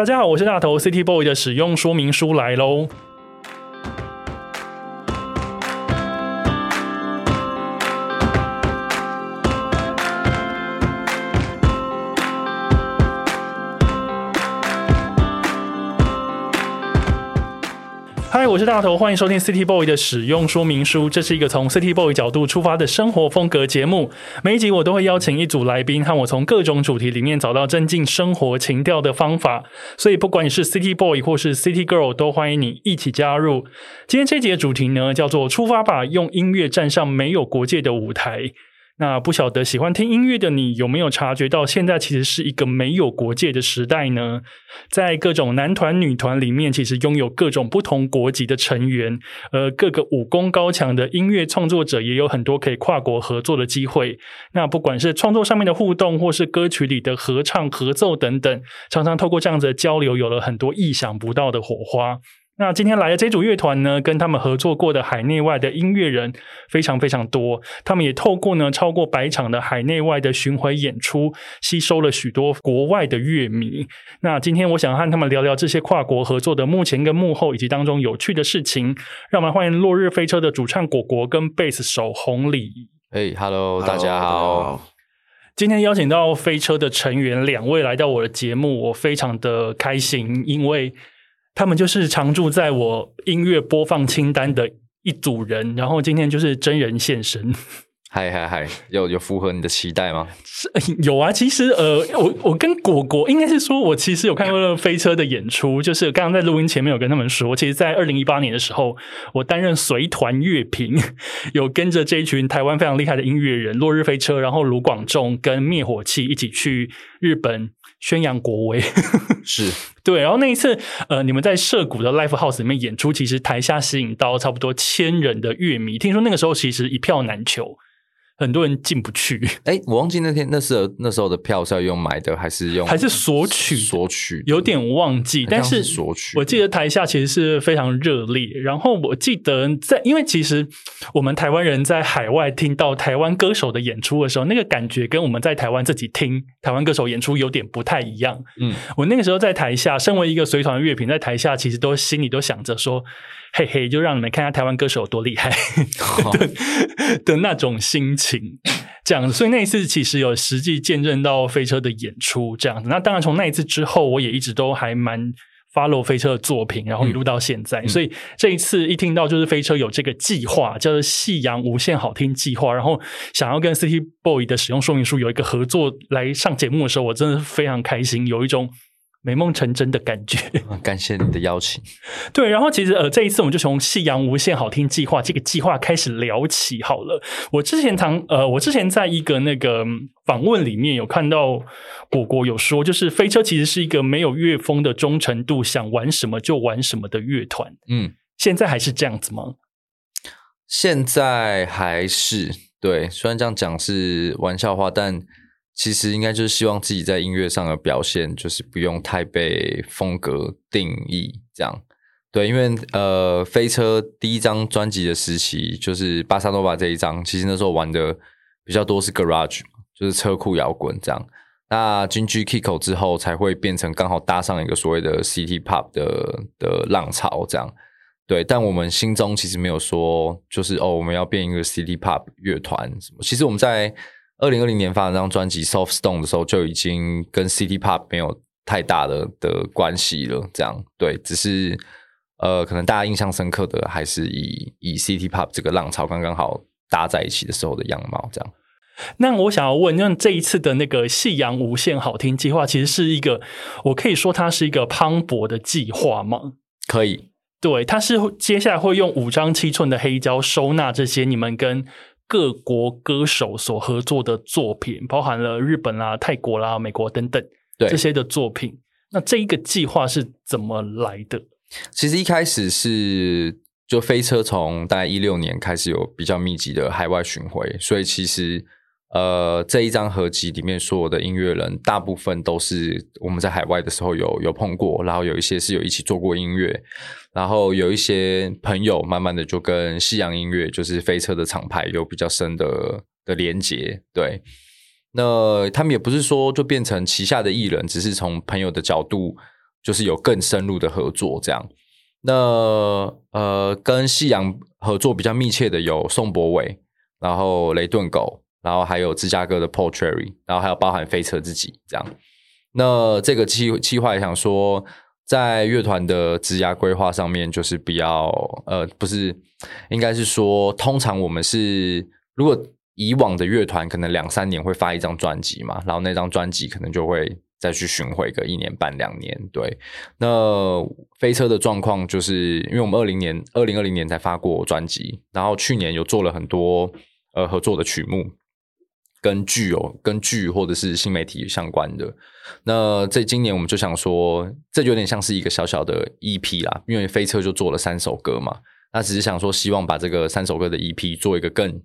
大家好，我是大头 ，City Boy 的使用说明书来喽。嗨，我是大头，欢迎收听 City Boy 的使用说明书。这是一个从 City Boy 角度出发的生活风格节目。每一集我都会邀请一组来宾，和我从各种主题里面找到增进生活情调的方法。所以不管你是 City Boy 或是 City Girl， 都欢迎你一起加入。今天这集的主题呢，叫做"出发吧，用音乐站上没有国界的舞台"。那不晓得喜欢听音乐的你有没有察觉到，现在其实是一个没有国界的时代呢？在各种男团女团里面，其实拥有各种不同国籍的成员，各个武功高强的音乐创作者也有很多可以跨国合作的机会。那不管是创作上面的互动，或是歌曲里的合唱合奏等等，常常透过这样子的交流，有了很多意想不到的火花。那今天来的这组乐团呢，跟他们合作过的海内外的音乐人非常非常多，他们也透过呢超过100场的海内外的巡回演出，吸收了许多国外的乐迷。那今天我想和他们聊聊这些跨国合作的幕前跟幕后，以及当中有趣的事情。让我们欢迎落日飞车的主唱果果跟贝斯手红礼。嘿、hey, hello 大家好。今天邀请到飞车的成员2位来到我的节目，我非常的开心，因为他们就是常驻在我音乐播放清单的一组人，然后今天就是真人现身。嗨嗨嗨，有符合你的期待吗？有啊，其实我跟果果应该是说，我其实有看过飞车的演出，就是刚刚在录音前面有跟他们说，其实在2018年的时候，我担任随团乐评，有跟着这一群台湾非常厉害的音乐人落日飞车，然后卢广仲跟灭火器一起去日本宣扬国威。是，对。然后那一次你们在涉谷的 Live House 里面演出，其实台下吸引到差不多1000人的乐迷，听说那个时候其实一票难求，很多人进不去。我忘记那时候的票是要用买的，还是索取，有点忘记。但是索取，我记得台下其实是非常热烈。然后我记得因为其实我们台湾人在海外听到台湾歌手的演出的时候，那个感觉跟我们在台湾自己听台湾歌手演出有点不太一样。我那个时候在台下，身为一个随团乐评，在台下其实都心里都想着说，嘿嘿，就让你们看看台湾歌手有多厉害的那种心情。这样，所以那一次其实有实际见证到飞车的演出，这样子。那当然从那一次之后，我也一直都还蛮 follow 飞车的作品，然后一路到现在。所以这一次一听到就是飞车有这个计划，叫做夕阳无限好听计划，然后想要跟 City Boy 的使用说明书有一个合作来上节目的时候，我真的非常开心，有一种美梦成真的感觉。感谢你的邀请。对，然后其实这一次我们就从夕阳无限好听计划这个计划开始聊起好了。我之前在一个那个访问里面有看到果果有说，就是飞车其实是一个没有乐风的忠诚度，想玩什么就玩什么的乐团。现在还是这样子吗？现在还是，对，虽然这样讲是玩笑话，但其实应该就是希望自己在音乐上的表现就是不用太被风格定义这样。对，因为飞车第一张专辑的时期，就是巴萨诺瓦这一张，其实那时候玩的比较多是 garage， 就是车库摇滚这样。那金居 Kiko 之后才会变成刚好搭上一个所谓的 City Pop 的浪潮这样。对，但我们心中其实没有说就是我们要变一个 City Pop 乐团什么。其实我们在2020年发的那张专辑 Soft Stone 的时候，就已经跟 City Pop 没有太大的关系了这样。对，只是可能大家印象深刻的还是以 City Pop 这个浪潮刚刚好搭在一起的时候的样貌这样。那我想要问，那这一次的那个夕阳无限好听计划，其实是一个，我可以说它是一个磅礴的计划吗？可以。对，它是接下来会用5张7寸的黑胶收纳这些你们跟各国歌手所合作的作品，包含了日本啦、泰国啦、美国等等，对，这些的作品。那这一个计划是怎么来的？其实一开始是就飞车从大概16年开始有比较密集的海外巡回，所以其实这一张合集里面所有的音乐人大部分都是我们在海外的时候有碰过，然后有一些是有一起做过音乐，然后有一些朋友慢慢的就跟西洋音乐就是飞车的厂牌有比较深的连结。对，那他们也不是说就变成旗下的艺人，只是从朋友的角度就是有更深入的合作这样。那跟西洋合作比较密切的有宋博伟，然后雷顿狗，然后还有芝加哥的 Paul Cherry， 然后还有包含飞车自己这样。那这个计划也想说在乐团的职涯规划上面，就是比较不是，应该是说通常我们是如果以往的乐团可能2-3年会发一张专辑嘛，然后那张专辑可能就会再去巡回个1年半2年。对，那飞车的状况就是因为我们2020年才发过专辑，然后去年有做了很多合作的曲目跟剧或者是新媒体相关的。那这今年我们就想说这有点像是一个小小的 EP 啦，因为飞车就做了3首歌嘛，那只是想说希望把这个3首歌的 EP 做一个更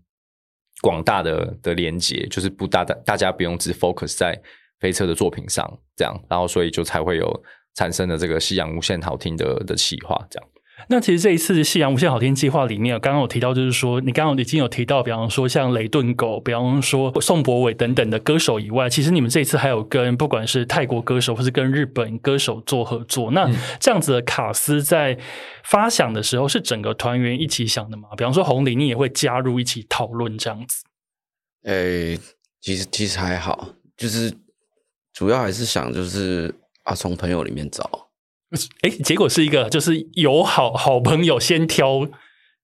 广大的连结，就是不大家不用只 focus 在飞车的作品上这样，然后所以就才会有产生了这个夕阳无限好听的企划这样。那其实这一次夕阳无限好听计划里面，刚刚有提到就是说你刚刚已经有提到比方说像雷顿狗，比方说宋博伟等等的歌手以外，其实你们这一次还有跟不管是泰国歌手或是跟日本歌手做合作。那这样子的卡司在发想的时候是整个团员一起想的吗？比方说宏林你也会加入一起讨论这样子？其实还好，就是主要还是想就是从朋友里面找。结果是一个就是有好朋友先挑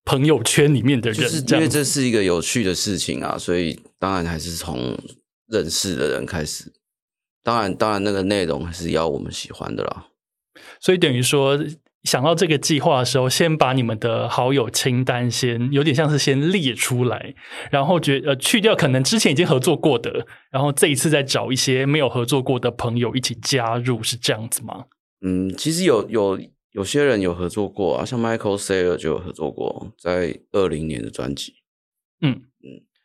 朋友圈里面的人，就是因为这是一个有趣的事情啊，所以当然还是从认识的人开始，当然那个内容还是要我们喜欢的啦。所以等于说想到这个计划的时候，先把你们的好友清单先有点像是先列出来，然后去掉可能之前已经合作过的，然后这一次再找一些没有合作过的朋友一起加入，是这样子吗？其实有些人有合作过啊，像 Michael Saylor 就有合作过，在2020年的专辑。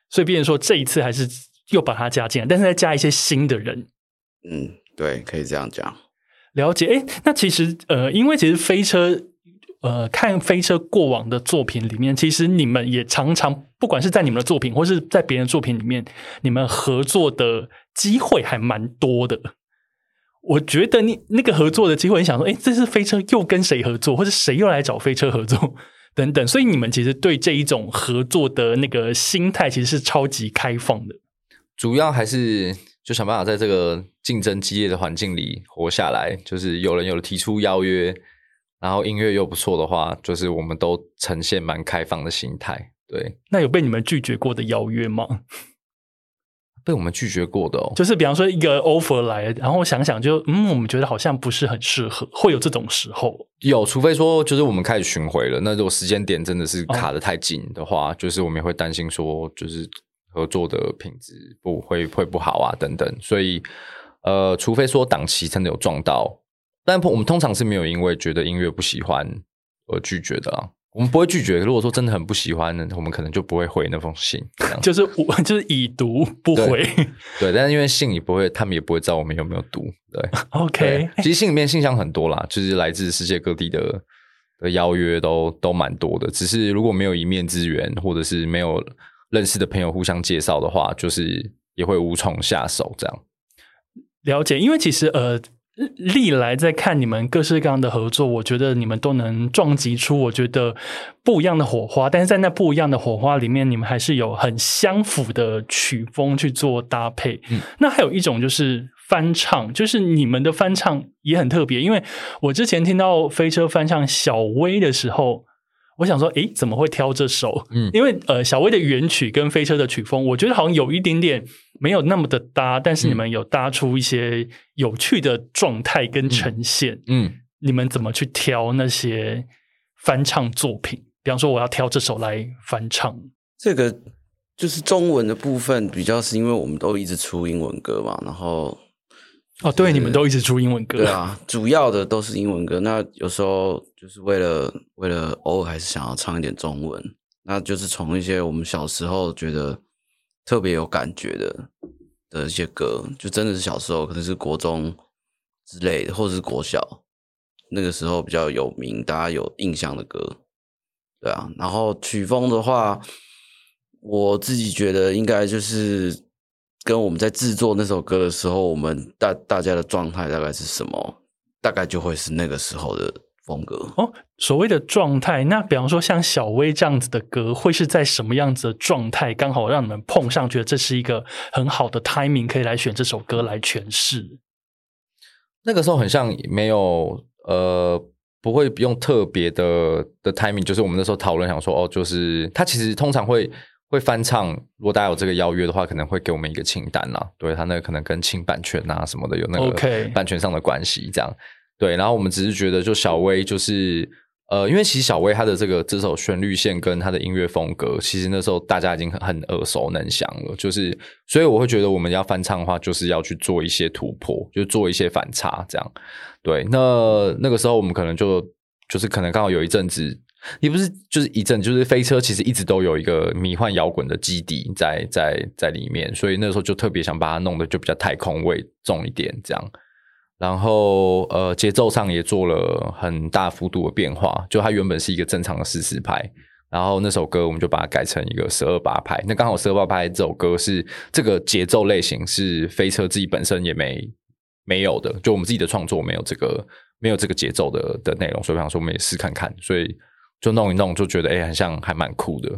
所以变成说这一次还是又把它加进来，但是再加一些新的人。对，可以这样讲。了解。那其实因为其实飞车看飞车过往的作品里面，其实你们也常常不管是在你们的作品或是在别人的作品里面，你们合作的机会还蛮多的。我觉得你那个合作的机会，你想说这是飞车又跟谁合作，或者谁又来找飞车合作等等，所以你们其实对这一种合作的那个心态其实是超级开放的。主要还是就想办法在这个竞争激烈的环境里活下来，就是有人提出邀约，然后音乐又不错的话，就是我们都呈现蛮开放的心态。对，那有被你们拒绝过的邀约吗？被我们拒绝过的就是比方说一个 offer 来，然后想想就我们觉得好像不是很适合，会有这种时候。有，除非说就是我们开始巡回了，那如果时间点真的是卡得太紧的话，就是我们也会担心说就是合作的品质会不好啊等等，所以除非说档期真的有撞到，但我们通常是没有因为觉得音乐不喜欢而拒绝的啦。我们不会拒绝，如果说真的很不喜欢，我们可能就不会回那封信，就是已读不回。 对，但是因为信也不会，他们也不会知道我们有没有读。对 OK， 对，其实信里面信箱很多啦，就是来自世界各地的邀约都蛮多的，只是如果没有一面之缘或者是没有认识的朋友互相介绍的话，就是也会无从下手这样。了解。因为其实历来在看你们各式各样的合作，我觉得你们都能撞击出我觉得不一样的火花，但是在那不一样的火花里面，你们还是有很相符的曲风去做搭配。那还有一种就是翻唱，就是你们的翻唱也很特别，因为我之前听到飞车翻唱小薇的时候，我想说怎么会挑这首？因为小薇的原曲跟飞车的曲风我觉得好像有一点点没有那么的搭，但是你们有搭出一些有趣的状态跟呈现。你们怎么去挑那些翻唱作品？比方说我要挑这首来翻唱。这个就是中文的部分比较是因为我们都一直出英文歌嘛，然后对，你们都一直出英文歌。对啊，主要的都是英文歌，那有时候就是为了偶尔还是想要唱一点中文，那就是从一些我们小时候觉得特别有感觉的一些歌，就真的是小时候可能是国中之类的，或者是国小那个时候比较有名大家有印象的歌。对啊，然后曲风的话，我自己觉得应该就是跟我们在制作那首歌的时候，我们大家的状态大概是什么，大概就会是那个时候的风格。哦，所谓的状态，那比方说像小薇这样子的歌会是在什么样子的状态刚好让你们碰上，觉得这是一个很好的 timing 可以来选这首歌来诠释？那个时候很像没有不会用特别的 timing， 就是我们那时候讨论想说哦，就是他其实通常会翻唱，如果大家有这个邀约的话，可能会给我们一个清单啦，对，他那个可能跟清版权啊什么的有那个版权上的关系这样， 对，然后我们只是觉得就小薇就是因为其实小薇他的这首旋律线跟他的音乐风格，其实那时候大家已经很耳熟能详了，就是所以我会觉得我们要翻唱的话，就是要去做一些突破，就做一些反差这样。对，那个时候我们可能就是可能刚好有一阵子，也不是就是一阵，就是飞车其实一直都有一个迷幻摇滚的基底在里面，所以那时候就特别想把它弄得就比较太空味重一点这样。然后节奏上也做了很大幅度的变化，就它原本是一个正常的44拍，然后那首歌我们就把它改成一个12/8拍，那刚好12/8拍这首歌是这个节奏类型是飞车自己本身也没有的，就我们自己的创作没有这个节奏的内容，所以我想说我们也试看看，所以就弄一弄就觉得很像还蛮酷的。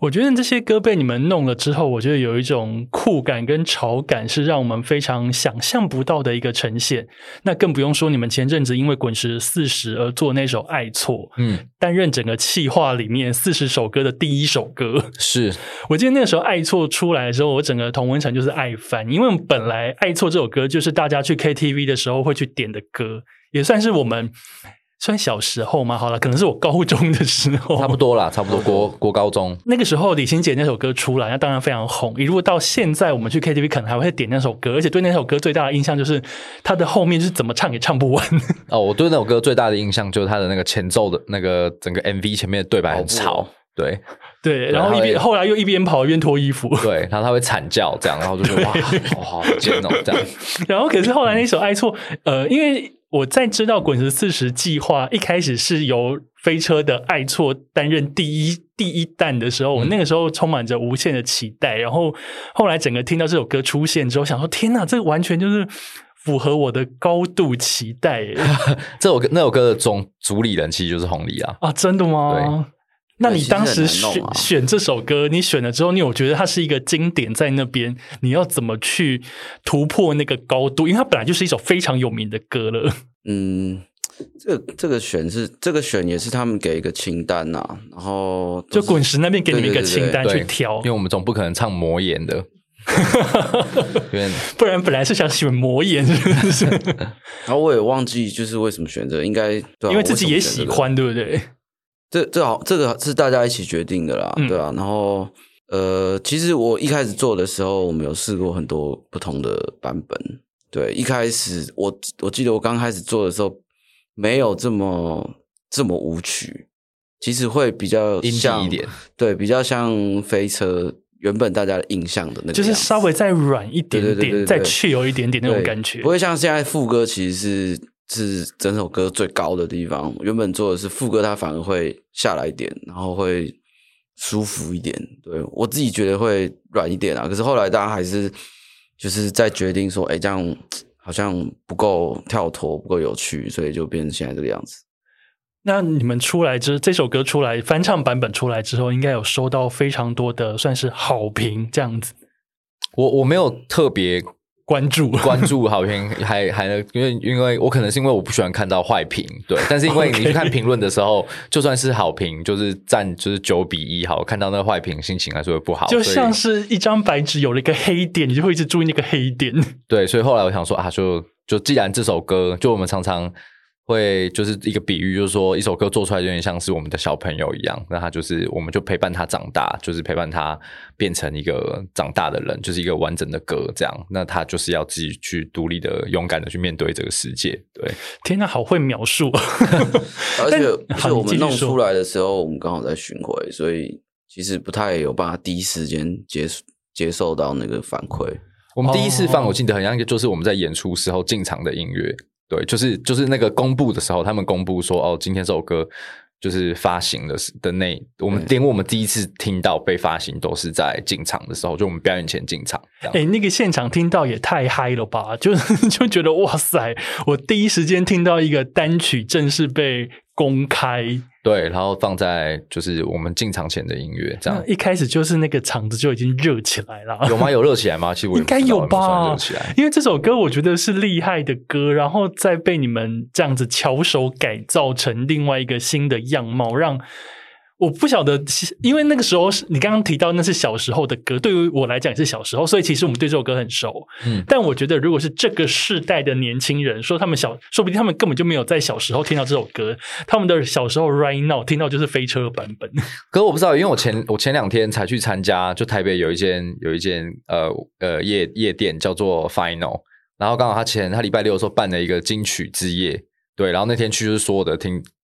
我觉得这些歌被你们弄了之后，我觉得有一种酷感跟潮感是让我们非常想象不到的一个呈现，那更不用说你们前阵子因为滚石40而做那首爱错，担任整个企划里面40首歌的第一首歌。是，我记得那时候爱错出来的时候，我整个童文成就是爱翻，因为本来爱错这首歌就是大家去 KTV 的时候会去点的歌，也算是我们算小时候嘛，好了，可能是我高中的时候，差不多啦，差不多国高中那个时候，李心洁那首歌出来，那当然非常红，一路到现在我们去 KTV 可能还会点那首歌，而且对那首歌最大的印象就是它的后面就是怎么唱也唱不完。哦，我对那首歌最大的印象就是它的那个前奏的那个整个 MV 前面的对白很吵，对，然后后来又一边跑一边脱衣服，对，然后他会惨叫这样，然后就觉得哇，好贱哦这样。然后可是后来那首爱错，因为我在知道滚石40计划一开始是由飞车的爱错担任第一弹的时候，我那个时候充满着无限的期待，然后后来整个听到这首歌出现之后，想说天哪，这完全就是符合我的高度期待耶。那首歌的主理人其实就是红梨啊。啊，真的吗？对。那你当时选这首歌，你选了之后，你有觉得它是一个经典在那边，你要怎么去突破那个高度？因为它本来就是一首非常有名的歌了。这个选也是他们给一个清单啊，然后就滚石那边给你们一个清单去挑，因为我们总不可能唱魔岩的。不然本来是想选魔眼，是不是？然后我也忘记就是为什么选择，应该对、啊、因为自己也喜欢，对不对？这个是大家一起决定的啦，对啊，然后其实我一开始做的时候，我们有试过很多不同的版本。对，一开始我记得我刚开始做的时候，没有这么舞曲，其实会比较像一点，对，比较像飞车原本大家的印象的那个，就是稍微再软一点点，对，再去有一点点那种感觉，不会像现在副歌其实是整首歌最高的地方，原本做的是副歌它反而会下来一点，然后会舒服一点，对，我自己觉得会软一点啊，可是后来大家还是就是在决定说这样好像不够跳脱，不够有趣，所以就变成现在这个样子。那你们出来这首歌出来，翻唱版本出来之后，应该有收到非常多的算是好评这样子。我没有特别关注好评，还能因为我可能是因为我不喜欢看到坏评，对，但是因为你去看评论的时候，就算是好评，就是占就是9:1，好，看到那个坏评，心情还是会不好，就像是一张白纸有了一个黑点，你就会一直注意那个黑点。对，所以后来我想说啊，就既然这首歌，就我们常常会就是一个比喻，就是说一首歌做出来有点像是我们的小朋友一样，那他就是我们就陪伴他长大，就是陪伴他变成一个长大的人，就是一个完整的歌这样，那他就是要自己去独立的勇敢的去面对这个世界。对，天哪，好会描述。而且我们弄出来的时候，我们刚好在巡回，所以其实不太有办法第一时间接受到那个反馈。我们第一次放，我记得很像就是我们在演出时候进场的音乐。对，就是那个公布的时候，他们公布说哦，今天这首歌就是发行的那，我们连我们第一次听到被发行都是在进场的时候，就我们表演前进场。欸，那个现场听到也太嗨了吧！就觉得哇塞，我第一时间听到一个单曲正式被公开，对，然后放在就是我们进场前的音乐，这样一开始就是那个场子就已经热起来了。有吗？有热起来吗？其实我应该有吧，因为这首歌我觉得是厉害的歌，然后再被你们这样子巧手改造成另外一个新的样貌，让我不晓得，因为那个时候你刚刚提到那是小时候的歌，对于我来讲也是小时候，所以其实我们对这首歌很熟。嗯，但我觉得如果是这个世代的年轻人，说不定他们根本就没有在小时候听到这首歌，他们的小时候 right now 听到就是飞车版本。可是我不知道，因为我前两天才去参加，就台北有一间夜店叫做 Final， 然后刚好他礼拜六的时候办了一个金曲之夜，对，然后那天去就是所有的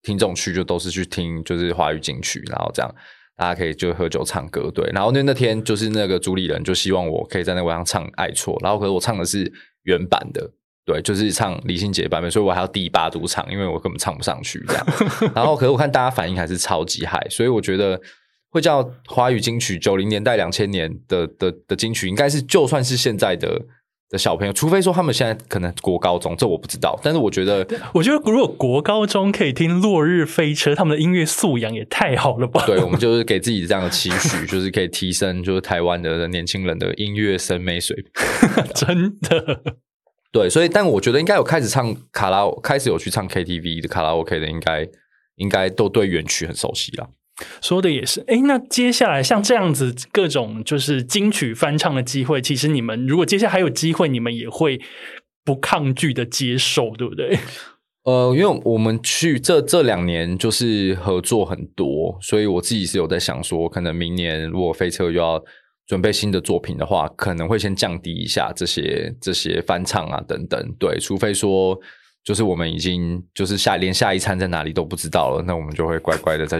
听众去就都是去听就是华语金曲，然后这样大家可以就喝酒唱歌，对，然后那天就是那个主理人就希望我可以在那个舞台上唱爱错，然后可是我唱的是原版的，对，就是唱李心洁版本，所以我还要第八度唱，因为我根本唱不上去这样然后可是我看大家反应还是超级嗨，所以我觉得会叫华语金曲90年代2000年 的金曲应该是就算是现在的小朋友，除非说他们现在可能国高中，这我不知道，但是我觉得如果国高中可以听落日飞车，他们的音乐素养也太好了吧。对，我们就是给自己这样的期许就是可以提升就是台湾的年轻人的音乐审美水平真的，对，所以但我觉得应该有开始唱开始有去唱 KTV 的卡拉 OK 的应该都对原曲很熟悉啦。说的也是。诶，那接下来像这样子各种就是金曲翻唱的机会，其实你们如果接下来还有机会，你们也会不抗拒的接受，对不对？因为我们去这两年就是合作很多，所以我自己是有在想说可能明年如果飞车又要准备新的作品的话，可能会先降低一下这些翻唱啊等等，对，除非说就是我们已经就是连下一餐在哪里都不知道了，那我们就会乖乖的再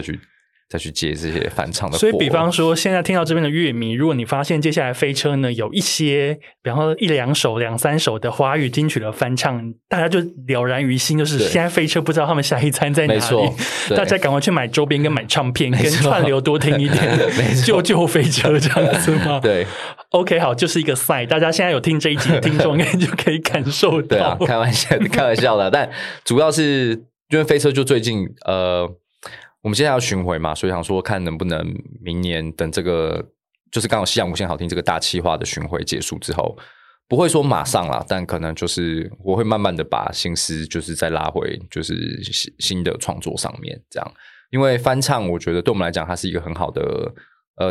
去接这些翻唱的货。所以比方说现在听到这边的乐迷，如果你发现接下来飞车呢有一些比方说一两首两三首的华语金曲的翻唱，大家就了然于心，就是现在飞车不知道他们下一餐在哪里，大家赶快去买周边跟买唱片跟串流多听一点救飞车这样子吗？对， OK， 好，就是一个赛，大家现在有听这一集的听众应该就可以感受到。对啊，开玩笑的但主要是因为飞车就最近我们现在要巡回嘛，所以想说看能不能明年等这个就是刚好西洋无限好听这个大企划的巡回结束之后，不会说马上啦，但可能就是我会慢慢的把心思就是再拉回就是新的创作上面这样。因为翻唱我觉得对我们来讲它是一个很好的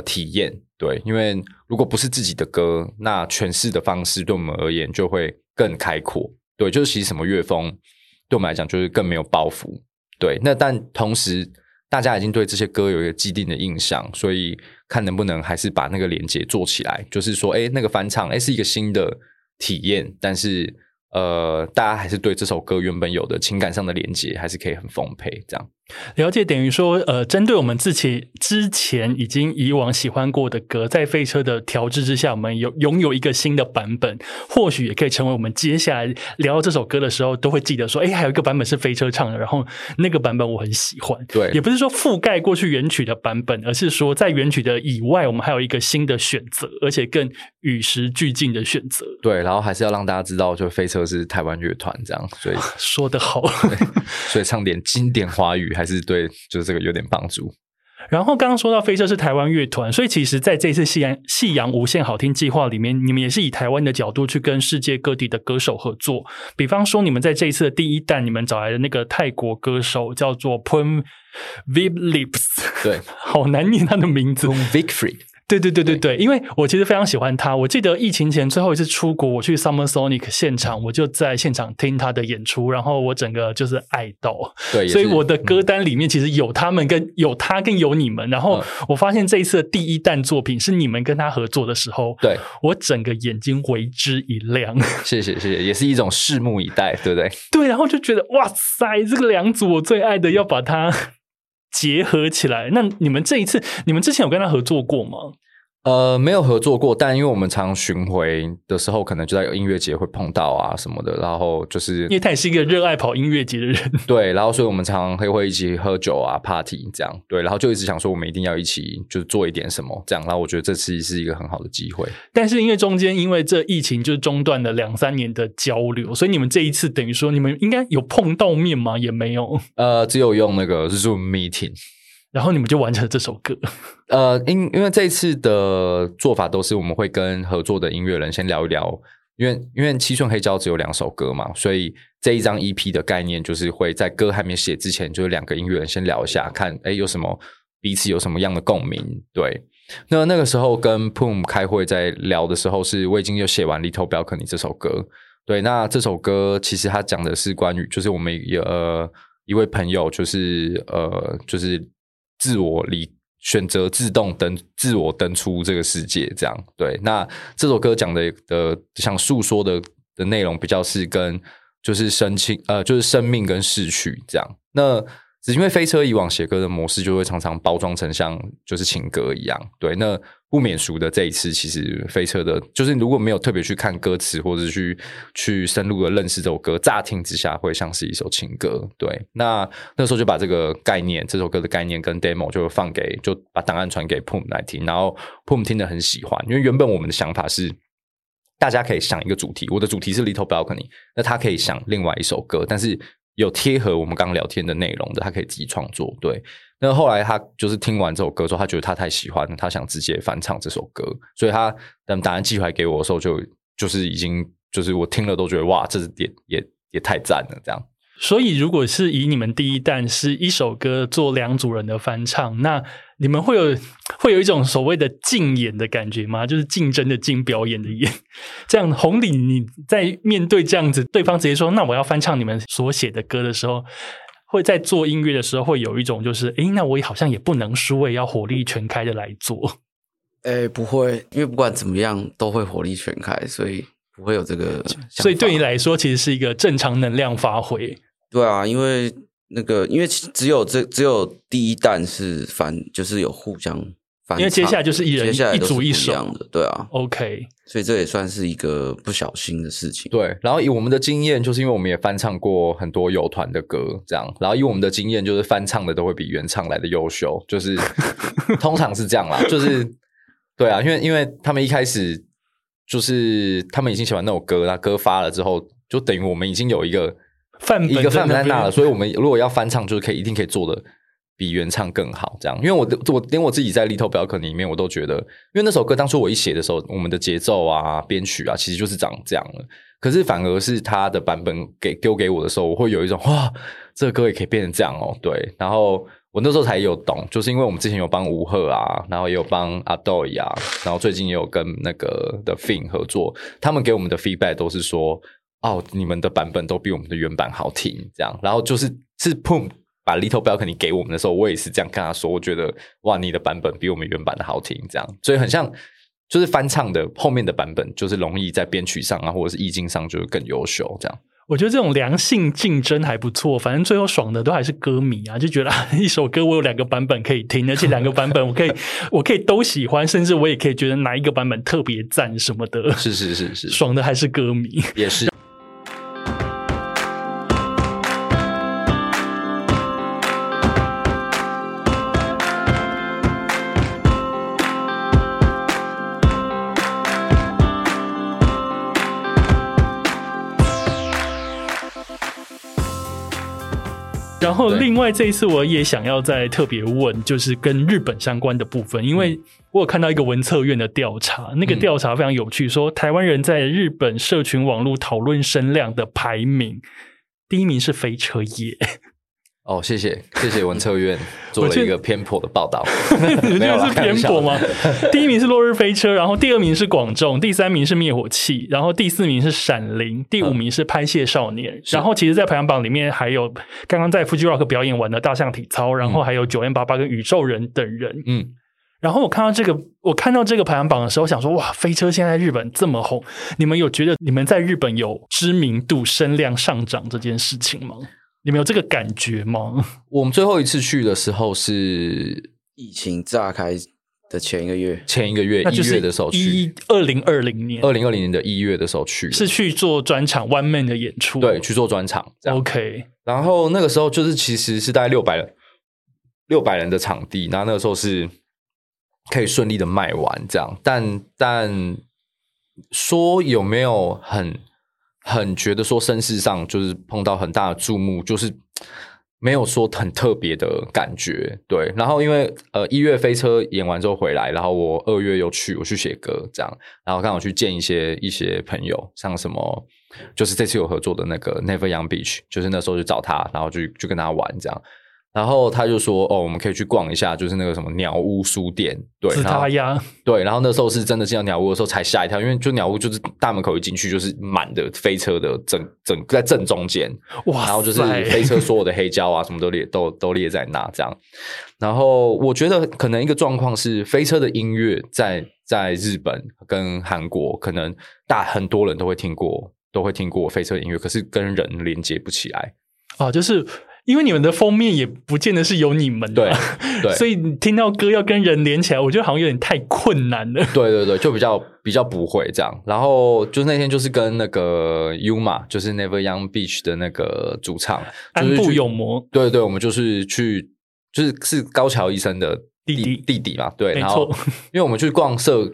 体验，对，因为如果不是自己的歌，那诠释的方式对我们而言就会更开阔，对，就是其实什么乐风对我们来讲就是更没有包袱，对，那但同时大家已经对这些歌有一个既定的印象，所以看能不能还是把那个连结做起来，就是说那个翻唱是一个新的体验，但是大家还是对这首歌原本有的情感上的连结还是可以很丰沛这样。了解，等于说针对我们自己之前已经以往喜欢过的歌，在飞车的调制之下，我们拥有一个新的版本，或许也可以成为我们接下来聊到这首歌的时候都会记得说还有一个版本是飞车唱的，然后那个版本我很喜欢。对，也不是说覆盖过去原曲的版本，而是说在原曲的以外我们还有一个新的选择，而且更与时俱进的选择。对，然后还是要让大家知道就飞车是台湾乐团这样，所以说得好所以唱点经典华语还是对就是这个有点帮助。然后刚刚说到飞车是台湾乐团，所以其实在这次夕阳无限好听计划里面，你们也是以台湾的角度去跟世界各地的歌手合作。比方说你们在这一次的第一弹，你们找来的那个泰国歌手叫做 Poom Vip Lips， 对，好难念他的名字， Poom Vip Lips，对，因为我其实非常喜欢他。我记得疫情前最后一次出国，我去 Summer Sonic 现场，我就在现场听他的演出，然后我整个就是爱到。对，所以我的歌单里面其实有他们跟有他跟有你们。然后我发现这一次的第一弹作品是你们跟他合作的时候，对，我整个眼睛为之一亮。谢谢，也是一种拭目以待，对不对？对，然后就觉得哇塞，这个两组我最爱的要把它结合起来。那你们这一次，你们之前有跟他合作过吗？没有合作过，但因为我们常巡回的时候可能就在有音乐节会碰到啊什么的，然后就是因为他也是一个热爱跑音乐节的人，对，然后所以我们常会一起喝酒啊 party 这样，对，然后就一直想说我们一定要一起就是做一点什么这样，然后我觉得这次是一个很好的机会。但是因为中间因为这疫情就是中断了2-3年的交流，所以你们这一次等于说你们应该有碰到面吗？也没有，只有用那个 Zoom meeting，然后你们就完成了这首歌。因为这一次的做法都是我们会跟合作的音乐人先聊一聊，因为七寸黑胶只有2首歌嘛，所以这一张 EP 的概念就是会在歌还没写之前，就是2个音乐人先聊一下，看诶有什么彼此有什么样的共鸣。对，那个时候跟 Poom 开会在聊的时候，是我已经就写完《Little Balcony》这首歌。对，那这首歌其实它讲的是关于就是我们一位朋友就是自我离选择自我登出这个世界这样。对，那这首歌讲的想诉说的内容比较是跟就是就是生命跟逝去这样。那只因为飞车以往写歌的模式就会常常包装成像就是情歌一样，对，那不免俗的这一次其实飞车的就是如果没有特别去看歌词或者去深入的认识这首歌，乍听之下会像是一首情歌。对，那时候就把这个概念，这首歌的概念跟 demo 就把档案传给 Poom 来听，然后 Poom 听得很喜欢，因为原本我们的想法是大家可以想一个主题，我的主题是 Little Balcony， 那他可以想另外一首歌，但是有贴合我们刚聊天的内容的，他可以自己创作。对，那后来他就是听完这首歌之后，他觉得他太喜欢，他想直接翻唱这首歌，所以他等档案寄回来给我的时候就是已经就是我听了都觉得哇，这点也太赞了这样。所以如果是以你们第一弹是一首歌做2组人的翻唱，那你们会有一种所谓的竞演的感觉吗？就是竞争的竞，表演的演，这样宏理你在面对这样子对方直接说那我要翻唱你们所写的歌的时候，会在做音乐的时候会有一种就是那我好像也不能输，我也要火力全开的来做。不会，因为不管怎么样都会火力全开，所以不会有这个想法。所以对你来说其实是一个正常能量发挥。对啊，因为只有第一弹是就是有互相翻唱，因为接下来就是一人一组一首的，对啊 ，OK， 所以这也算是一个不小心的事情。对，然后以我们的经验，就是因为我们也翻唱过很多友团的歌，这样，然后以我们的经验，就是翻唱的都会比原唱来的优秀，就是通常是这样啦，就是对啊，因为他们一开始就是他们已经写完那首歌，那歌发了之后，就等于我们已经有一个范本在那了，所以我们如果要翻唱就是一定可以做的比原唱更好这样。因为我连我自己在 Little Balcony 里面我都觉得，因为那首歌当初我一写的时候，我们的节奏啊编曲啊其实就是长这样了，可是反而是他的版本丢给我的时候，我会有一种哇这个歌也可以变成这样哦。对，然后我那时候才有懂，就是因为我们之前有帮吴赫啊，然后也有帮 Adoi 啊，然后最近也有跟那个 The Finn 合作，他们给我们的 feedback 都是说哦，你们的版本都比我们的原版好听这样。然后是 Poom 把 Little Balcony 给我们的时候，我也是这样跟他说，我觉得哇你的版本比我们原版的好听这样。所以很像就是翻唱的后面的版本就是容易在编曲上啊或者是意境上就是更优秀这样。我觉得这种良性竞争还不错，反正最后爽的都还是歌迷啊，就觉得一首歌我有2个版本可以听，而且2个版本我可以都喜欢，甚至我也可以觉得哪一个版本特别赞什么的。是是是是，爽的还是歌迷，也是。然后另外这一次我也想要再特别问就是跟日本相关的部分，因为我有看到一个文策院的调查，那个调查非常有趣，说台湾人在日本社群网络讨论声量的排名，第一名是飞车业。哦，谢谢文策院做了一个偏颇的报道。你觉得是偏颇吗？第一名是落日飞车，然后第二名是广众，第3名是灭火器，然后第4名是闪灵，第5名是拍谢少年。然后其实在排行榜里面还有刚刚在 Fujirock 表演完的大象体操，然后还有 9m88 跟宇宙人等人。嗯，然后我看到这个排行榜的时候想说哇飞车现在日本这么红，你们有觉得你们在日本有知名度声量上涨这件事情吗？你们有这个感觉吗？我们最后一次去的时候是疫情炸开的前一个月1月的时候去，2020年的1月的时候去，是去做专场 One Man 的演出。对，去做专场这样。 OK， 然后那个时候就是其实是大概600人的场地，然后那个时候是可以顺利的卖完这样。但说有没有很觉得说声势上就是碰到很大的注目，就是没有说很特别的感觉。对，然后因为1月飞车演完之后回来，然后我2月又去，我去写歌这样，然后刚好去见一些朋友，像什么就是这次有合作的那个 Never Young Beach， 就是那时候就找他，然后就跟他玩这样，然后他就说哦，我们可以去逛一下，就是那个什么鸟屋书店。对，是他呀。对，然后那时候是真的进到鸟屋的时候才吓一跳，因为就鸟屋就是大门口一进去就是满的飞车的整在正中间。哇，然后就是飞车所有的黑胶啊什么都列在那这样。然后我觉得可能一个状况是飞车的音乐在日本跟韩国可能很多人都会听过飞车的音乐，可是跟人连接不起来啊，就是因为你们的封面也不见得是由你们的，对，所以听到歌要跟人连起来，我觉得好像有点太困难了。对对对，就比较不会这样。然后就是那天就是跟那个 Yuma， 就是 Never Young Beach 的那个主唱安部勇磨，对对，我们就是去，是高桥医生的弟弟嘛，对，然后因为我们去逛涩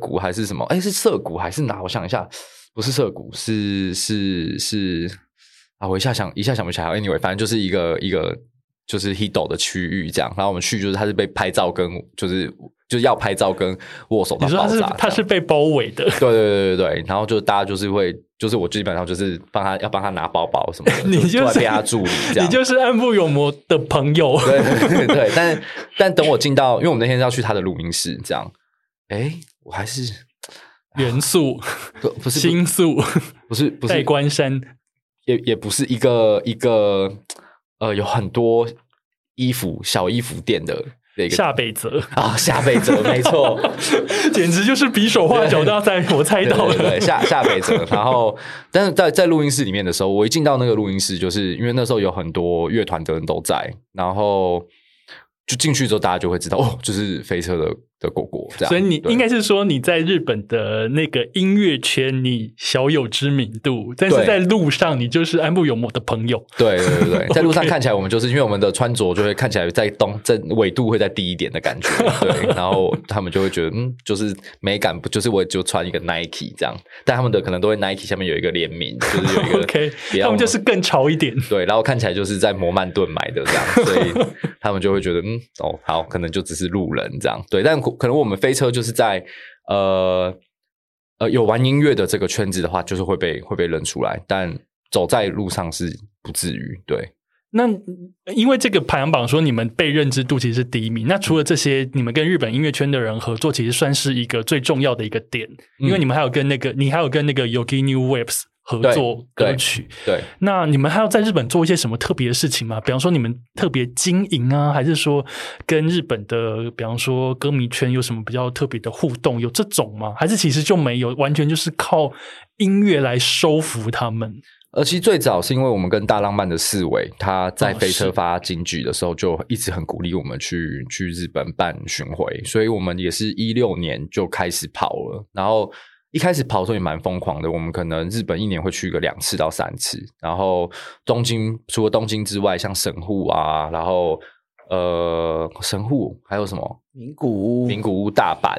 谷还是什么？哎，是涩谷还是哪？我想一下，不是涩谷，是。啊，我一下想不起来 ，anyway， 反正就是一个就是 Hido 的区域这样，然后我们去就是他是被拍照跟就是要拍照跟握手到爆炸，你说他是被包围的，对对对对，然后就大家就是会就是我基本上就是帮他拿包包什么的，你就是被他助理这样，你就是安部勇磨的朋友，对对 对， 对，但等我进到，因为我们那天要去他的录音室这样，哎，我还是元素不是新宿，不是代官山。也不是一个有很多小衣服店的一个下北泽啊，下北泽没错，简直就是比手画脚大赛，我猜到了，对对对，下北泽。然后，但是在录音室里面的时候，我一进到那个录音室，就是因为那时候有很多乐团的人都在，然后就进去之后，大家就会知道哦，就是飞车的果果这样。所以你应该是说你在日本的那个音乐圈你小有知名度，但是在路上你就是安部勇磨的朋友。对对对对，在路上看起来我们就是因为我们的穿着就会看起来在纬度会再低一点的感觉，对，然后他们就会觉得就是美感，就是我就穿一个 Nike 这样，但他们的可能都会 Nike 下面有一个联名，就是有一个OK， 他们就是更潮一点，对，然后看起来就是在摩曼顿买的这样，所以他们就会觉得哦好，可能就只是路人这样，对，但可能我们飞车就是在有玩音乐的这个圈子的话，就是会被认出来，但走在路上是不至于。对，那因为这个排行榜说你们被认知度其实是第一名，那除了这些，你们跟日本音乐圈的人合作，其实算是一个最重要的一个点，因为你们还有跟那个 Yogi Newwebs 合作歌曲。 对， 对，那你们还要在日本做一些什么特别的事情吗？比方说你们特别经营啊，还是说跟日本的比方说歌迷圈有什么比较特别的互动，有这种吗？还是其实就没有，完全就是靠音乐来收服他们？其实最早是因为我们跟大浪漫的四维，他在飞车发金曲的时候就一直很鼓励我们去日本办巡回，所以我们也是16年就开始跑了，然后一开始跑的时候也蛮疯狂的，我们可能日本一年会去个2次到3次，然后东京，除了东京之外，像神户啊，然后神户还有什么名古屋大阪，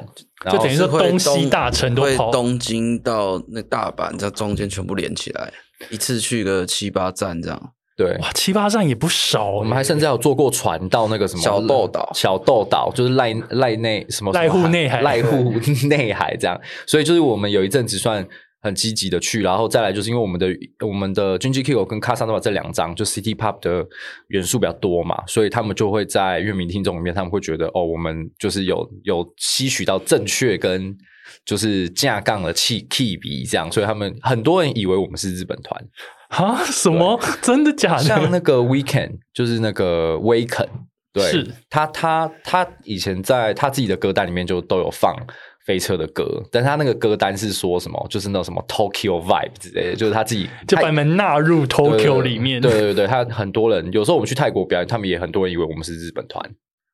就等于说东西大城都跑，东京到那大阪这中间全部连起来，一次去个7、8站这样。对，哇，7、8站也不少，欸。我们还甚至有坐过船到那个什么小豆岛，就是濑户内海这样。所以就是我们有一阵子算很积极的去，然后再来就是因为我们的 Junji Kiko 跟 Casanova 这两张就 City Pop 的元素比较多嘛，所以他们就会在乐迷听众里面，他们会觉得哦，我们就是有吸取到正确跟就是架杠的气比这样，所以他们很多人以为我们是日本团。啊？什么？真的假的？像那个 Weekend， 就是那个 Waken， 对，是他以前在他自己的歌单里面就都有放飞车的歌，但他那个歌单是说什么，就是那种什么 Tokyo Vibe 之类的，就是他自己就把你们纳入 Tokyo 里面。对对 对， 对，他很多人，有时候我们去泰国表演，他们也很多人以为我们是日本团，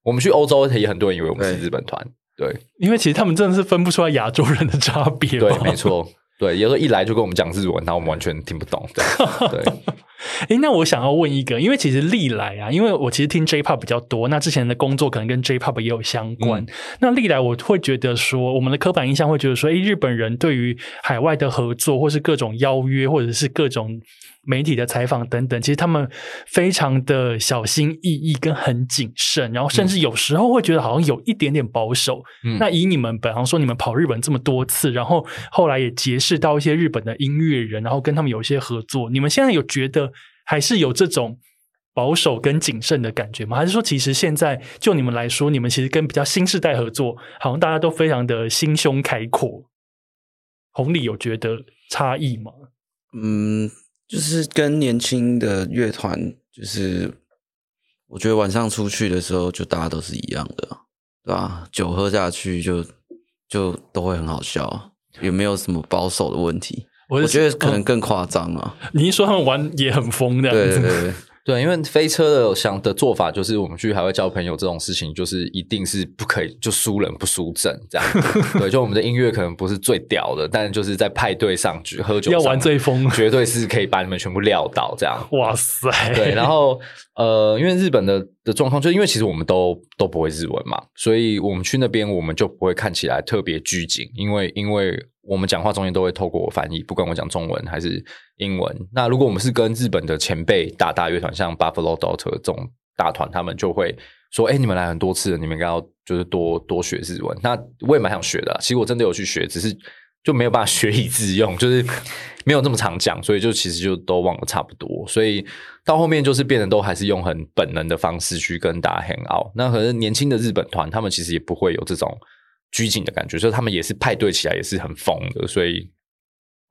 我们去欧洲也很多人以为我们是日本团。对，因为其实他们真的是分不出来亚洲人的差别。对，没错。对，有时候一来就跟我们讲日文，然后我们完全听不懂。对，哎，那我想要问一个，因为其实历来啊，因为我其实听 J-Pop 比较多，那之前的工作可能跟 J-Pop 也有相关。那历来我会觉得说，我们的刻板印象会觉得说，哎，日本人对于海外的合作，或是各种邀约，或者是各种媒体的采访等等，其实他们非常的小心翼翼跟很谨慎，然后甚至有时候会觉得好像有一点点保守。那以你们，比方说你们跑日本这么多次，然后后来也结识到一些日本的音乐人，然后跟他们有一些合作，你们现在有觉得还是有这种保守跟谨慎的感觉吗？还是说其实现在就你们来说，你们其实跟比较新世代合作，好像大家都非常的心胸开阔？宏理有觉得差异吗？就是跟年轻的乐团，就是我觉得晚上出去的时候就大家都是一样的，对吧？酒喝下去就都会很好笑，有没有什么保守的问题？我觉得可能更夸张啊！你一说他们玩也很疯的，对对对对，因为飞车的做法就是我们去海外交朋友这种事情，就是一定是不可以就输人不输阵这样。对，就我们的音乐可能不是最屌的，但就是在派对上喝酒上要玩最疯，绝对是可以把你们全部撂倒这样。哇塞！对，然后因为日本的状况，就因为其实我们都不会日文嘛，所以我们去那边我们就不会看起来特别拘谨，因为我们讲话中间都会透过我翻译，不管我讲中文还是英文。那如果我们是跟日本的前辈大乐团，像 Buffalo Delta 这种大团，他们就会说：“哎，你们来很多次了，你们应该要就是多学日文。”那我也蛮想学的，其实我真的有去学，只是就没有办法学以致用，就是没有这么常讲，所以就其实就都忘了差不多。所以到后面就是变得都还是用很本能的方式去跟大家 hang out。那可是年轻的日本团，他们其实也不会有这种拘谨的感觉，所以他们也是派对起来也是很疯的，所以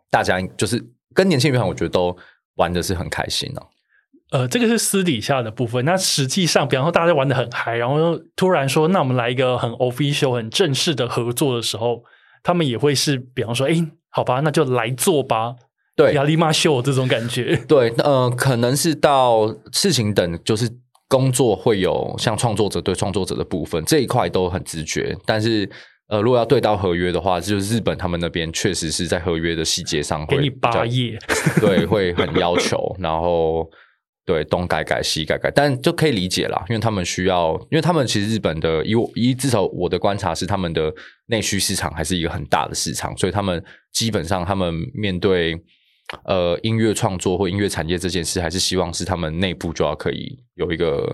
大家就是跟年轻乐团我觉得都玩的是很开心哦。这个是私底下的部分，那实际上比方说大家玩的很嗨，然后突然说那我们来一个很 official 很正式的合作的时候，他们也会是比方说哎，好吧，那就来做吧，对，亚历马秀这种感觉。对，可能是到事情等就是工作会有像创作者对创作者的部分这一块都很直觉，但是如果要对到合约的话，就是日本他们那边确实是在合约的细节上会给你8页，对，会很要求，然后对东改改西改改，但就可以理解啦，因为他们需要，因为他们其实日本的至少我的观察是，他们的内需市场还是一个很大的市场，所以他们基本上他们面对音乐创作或音乐产业这件事，还是希望是他们内部就要可以有一个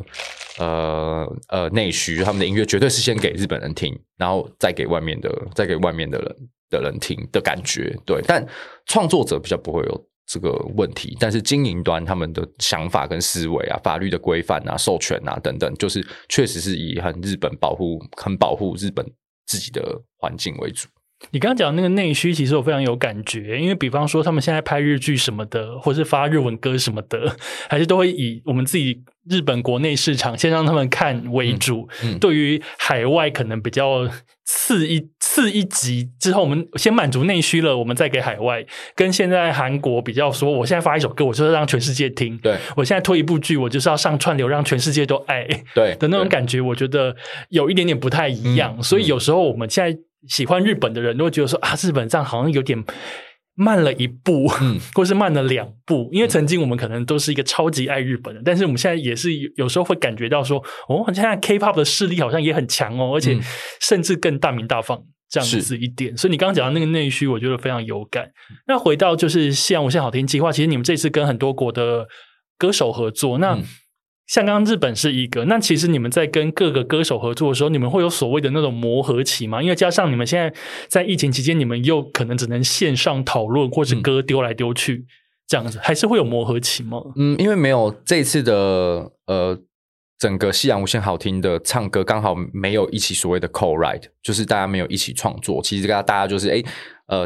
内需，他们的音乐绝对是先给日本人听，然后再给外面的人听的感觉。对，但创作者比较不会有这个问题，但是经营端他们的想法跟思维啊、法律的规范啊、授权啊等等，就是确实是以很保护日本自己的环境为主。你刚刚讲的那个内需其实我非常有感觉，因为比方说他们现在拍日剧什么的，或是发日文歌什么的，还是都会以我们自己日本国内市场先让他们看为主，对于海外可能比较次一级之后，我们先满足内需了，我们再给海外。跟现在韩国比较说，我现在发一首歌我就是让全世界听，对，我现在推一部剧我就是要上串流让全世界都爱，对的那种感觉，我觉得有一点点不太一样。所以有时候我们现在喜欢日本的人都会觉得说啊，日本这样好像有点慢了一步，或是慢了2步，因为曾经我们可能都是一个超级爱日本的，但是我们现在也是有时候会感觉到说，哦，现在 K-pop 的势力好像也很强哦，而且甚至更大鸣大放这样子一点。所以你刚刚讲到那个内需我觉得非常有感。那回到就是像我现在好听计划，其实你们这次跟很多国的歌手合作，那像刚刚日本是一个，那其实你们在跟各个歌手合作的时候，你们会有所谓的那种磨合期吗？因为加上你们现在在疫情期间，你们又可能只能线上讨论，或是歌丢来丢去这样子，还是会有磨合期吗？因为没有这一次的整个夕阳无限好听的唱歌刚好没有一起所谓的 co-write， 就是大家没有一起创作，其实大家就是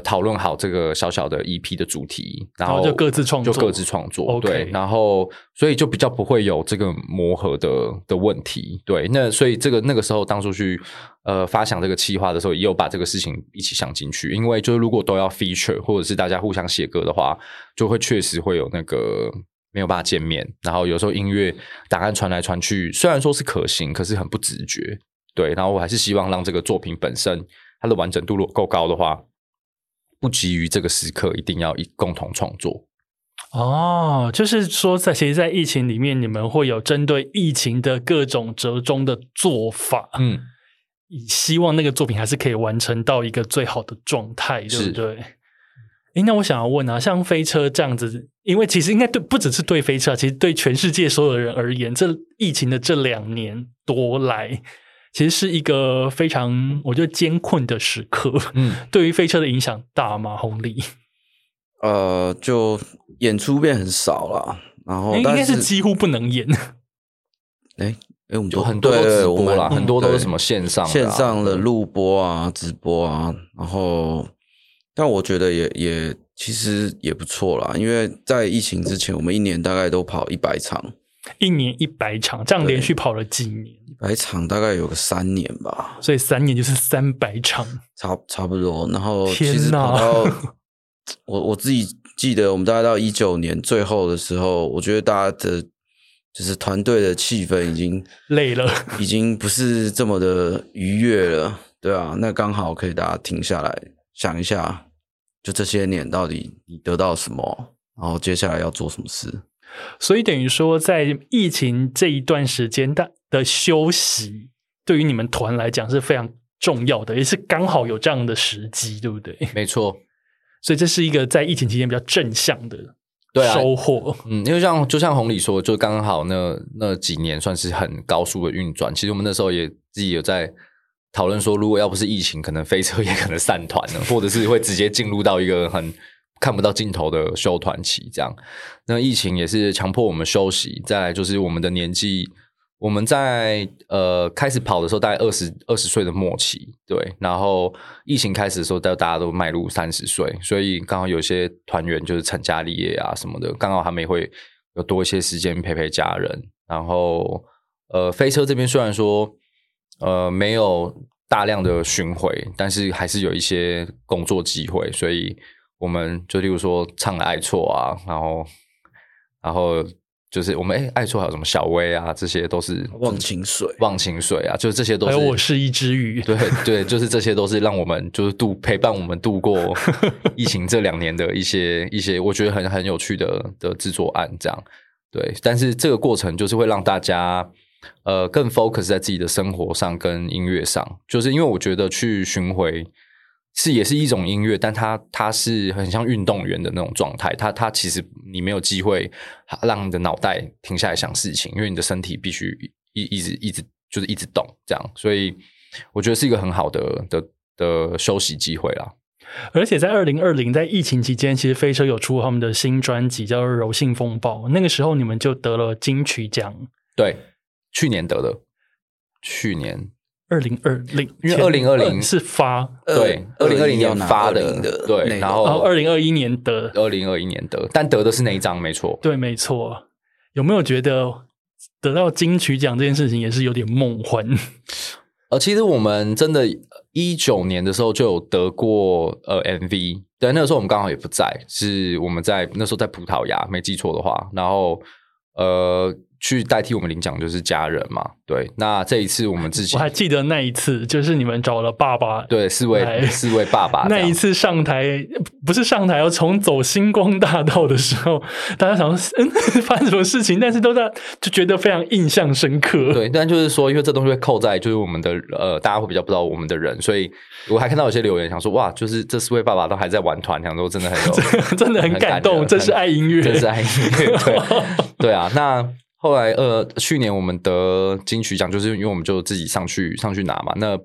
讨论好这个小小的 EP 的主题，然后就各自创作，okay。 对，然后所以就比较不会有这个磨合的问题。对，那所以那个时候当初去发想这个企划的时候，也有把这个事情一起想进去，因为就是如果都要 feature 或者是大家互相写歌的话，就会确实会有那个没有办法见面，然后有时候音乐档案传来传去，虽然说是可行，可是很不直觉。对，然后我还是希望让这个作品本身它的完整度如果够高的话，不急于这个时刻一定要共同创作。哦，就是说在其实在疫情里面你们会有针对疫情的各种折中的做法，嗯，希望那个作品还是可以完成到一个最好的状态，对不对？那我想要问啊，像飞车这样子，因为其实应该对不只是对飞车，其实对全世界所有人而言，这疫情的这2年多来其实是一个非常我觉得艰困的时刻，嗯，对于飞车的影响大吗？红利就演出变很少了，然后但是应该是几乎不能演。我们很多都直播啦，很多都是什么线上的、啊、线上的录播啊、直播啊，然后但我觉得也其实也不错啦，因为在疫情之前，我们一年大概都跑100场，一年100场，这样连续跑了几年？100场大概有个3年吧，所以3年就是300场，差不多。然后其实跑到我自己记得，我们大概到19年最后的时候，我觉得大家的。就是团队的气氛已经累了，已经不是这么的愉悦了，对啊，那刚好可以大家停下来想一下，就这些年到底你得到什么，然后接下来要做什么事。所以等于说在疫情这一段时间的休息对于你们团来讲是非常重要的，也是刚好有这样的时机，对不对？没错，所以这是一个在疫情期间比较正向的对啊，收获。嗯，因为就像宏理说，就刚好那几年算是很高速的运转。其实我们那时候也自己有在讨论说，如果要不是疫情，可能飞车也可能散团了，或者是会直接进入到一个很看不到尽头的休团期。这样，那疫情也是强迫我们休息。再来就是我们的年纪，我们在开始跑的时候大概20岁的末期，对，然后疫情开始的时候大家都迈入30岁，所以刚好有些团员就是成家立业啊什么的，刚好他们也会有多一些时间陪家人。然后飞车这边虽然说没有大量的巡回，但是还是有一些工作机会，所以我们就例如说唱了爱错啊，然后就是我们爱错还有什么小薇啊，这些都是忘情水啊，就是这些都是，还有我是一只鱼，对对，就是这些都是让我们就是陪伴我们度过疫情这2年的一些我觉得很有趣的制作案这样，对。但是这个过程就是会让大家更 focus 在自己的生活上跟音乐上，就是因为我觉得去巡回也是一种音乐，但它是很像运动员的那种状态，它其实你没有机会让你的脑袋停下来想事情，因为你的身体必须一直就是一直动这样，所以我觉得是一个很好的休息机会啦。而且在2020在疫情期间，其实飞车有出他们的新专辑叫做《柔性风暴》，那个时候你们就得了金曲奖，对，去年2020，因为2020是发，对，2020年发的，对，然后2021年得，但得的是那一张，没错，对，没错。有没有觉得得到金曲奖这件事情也是有点梦幻？其实我们真的19年的时候就有得过MV， 对，那个时候我们刚好也不在，是我们在那时候在葡萄牙，没记错的话，然后去代替我们领奖就是家人嘛，对。那这一次我们自己，我还记得那一次就是你们找了爸爸，对，四位爸爸那一次上台，不是上台，要从走星光大道的时候，大家想说发生什么事情，但是都在就觉得非常印象深刻。对，但就是说因为这东西会扣在就是我们的大家会比较不知道我们的人，所以我还看到有些留言想说哇，就是这4位爸爸都还在玩团，想说真的很有真的很感动，这是爱音乐，这是爱音乐，对对啊。那后来去年我们得金曲奖，就是因为我们就自己上去拿嘛。那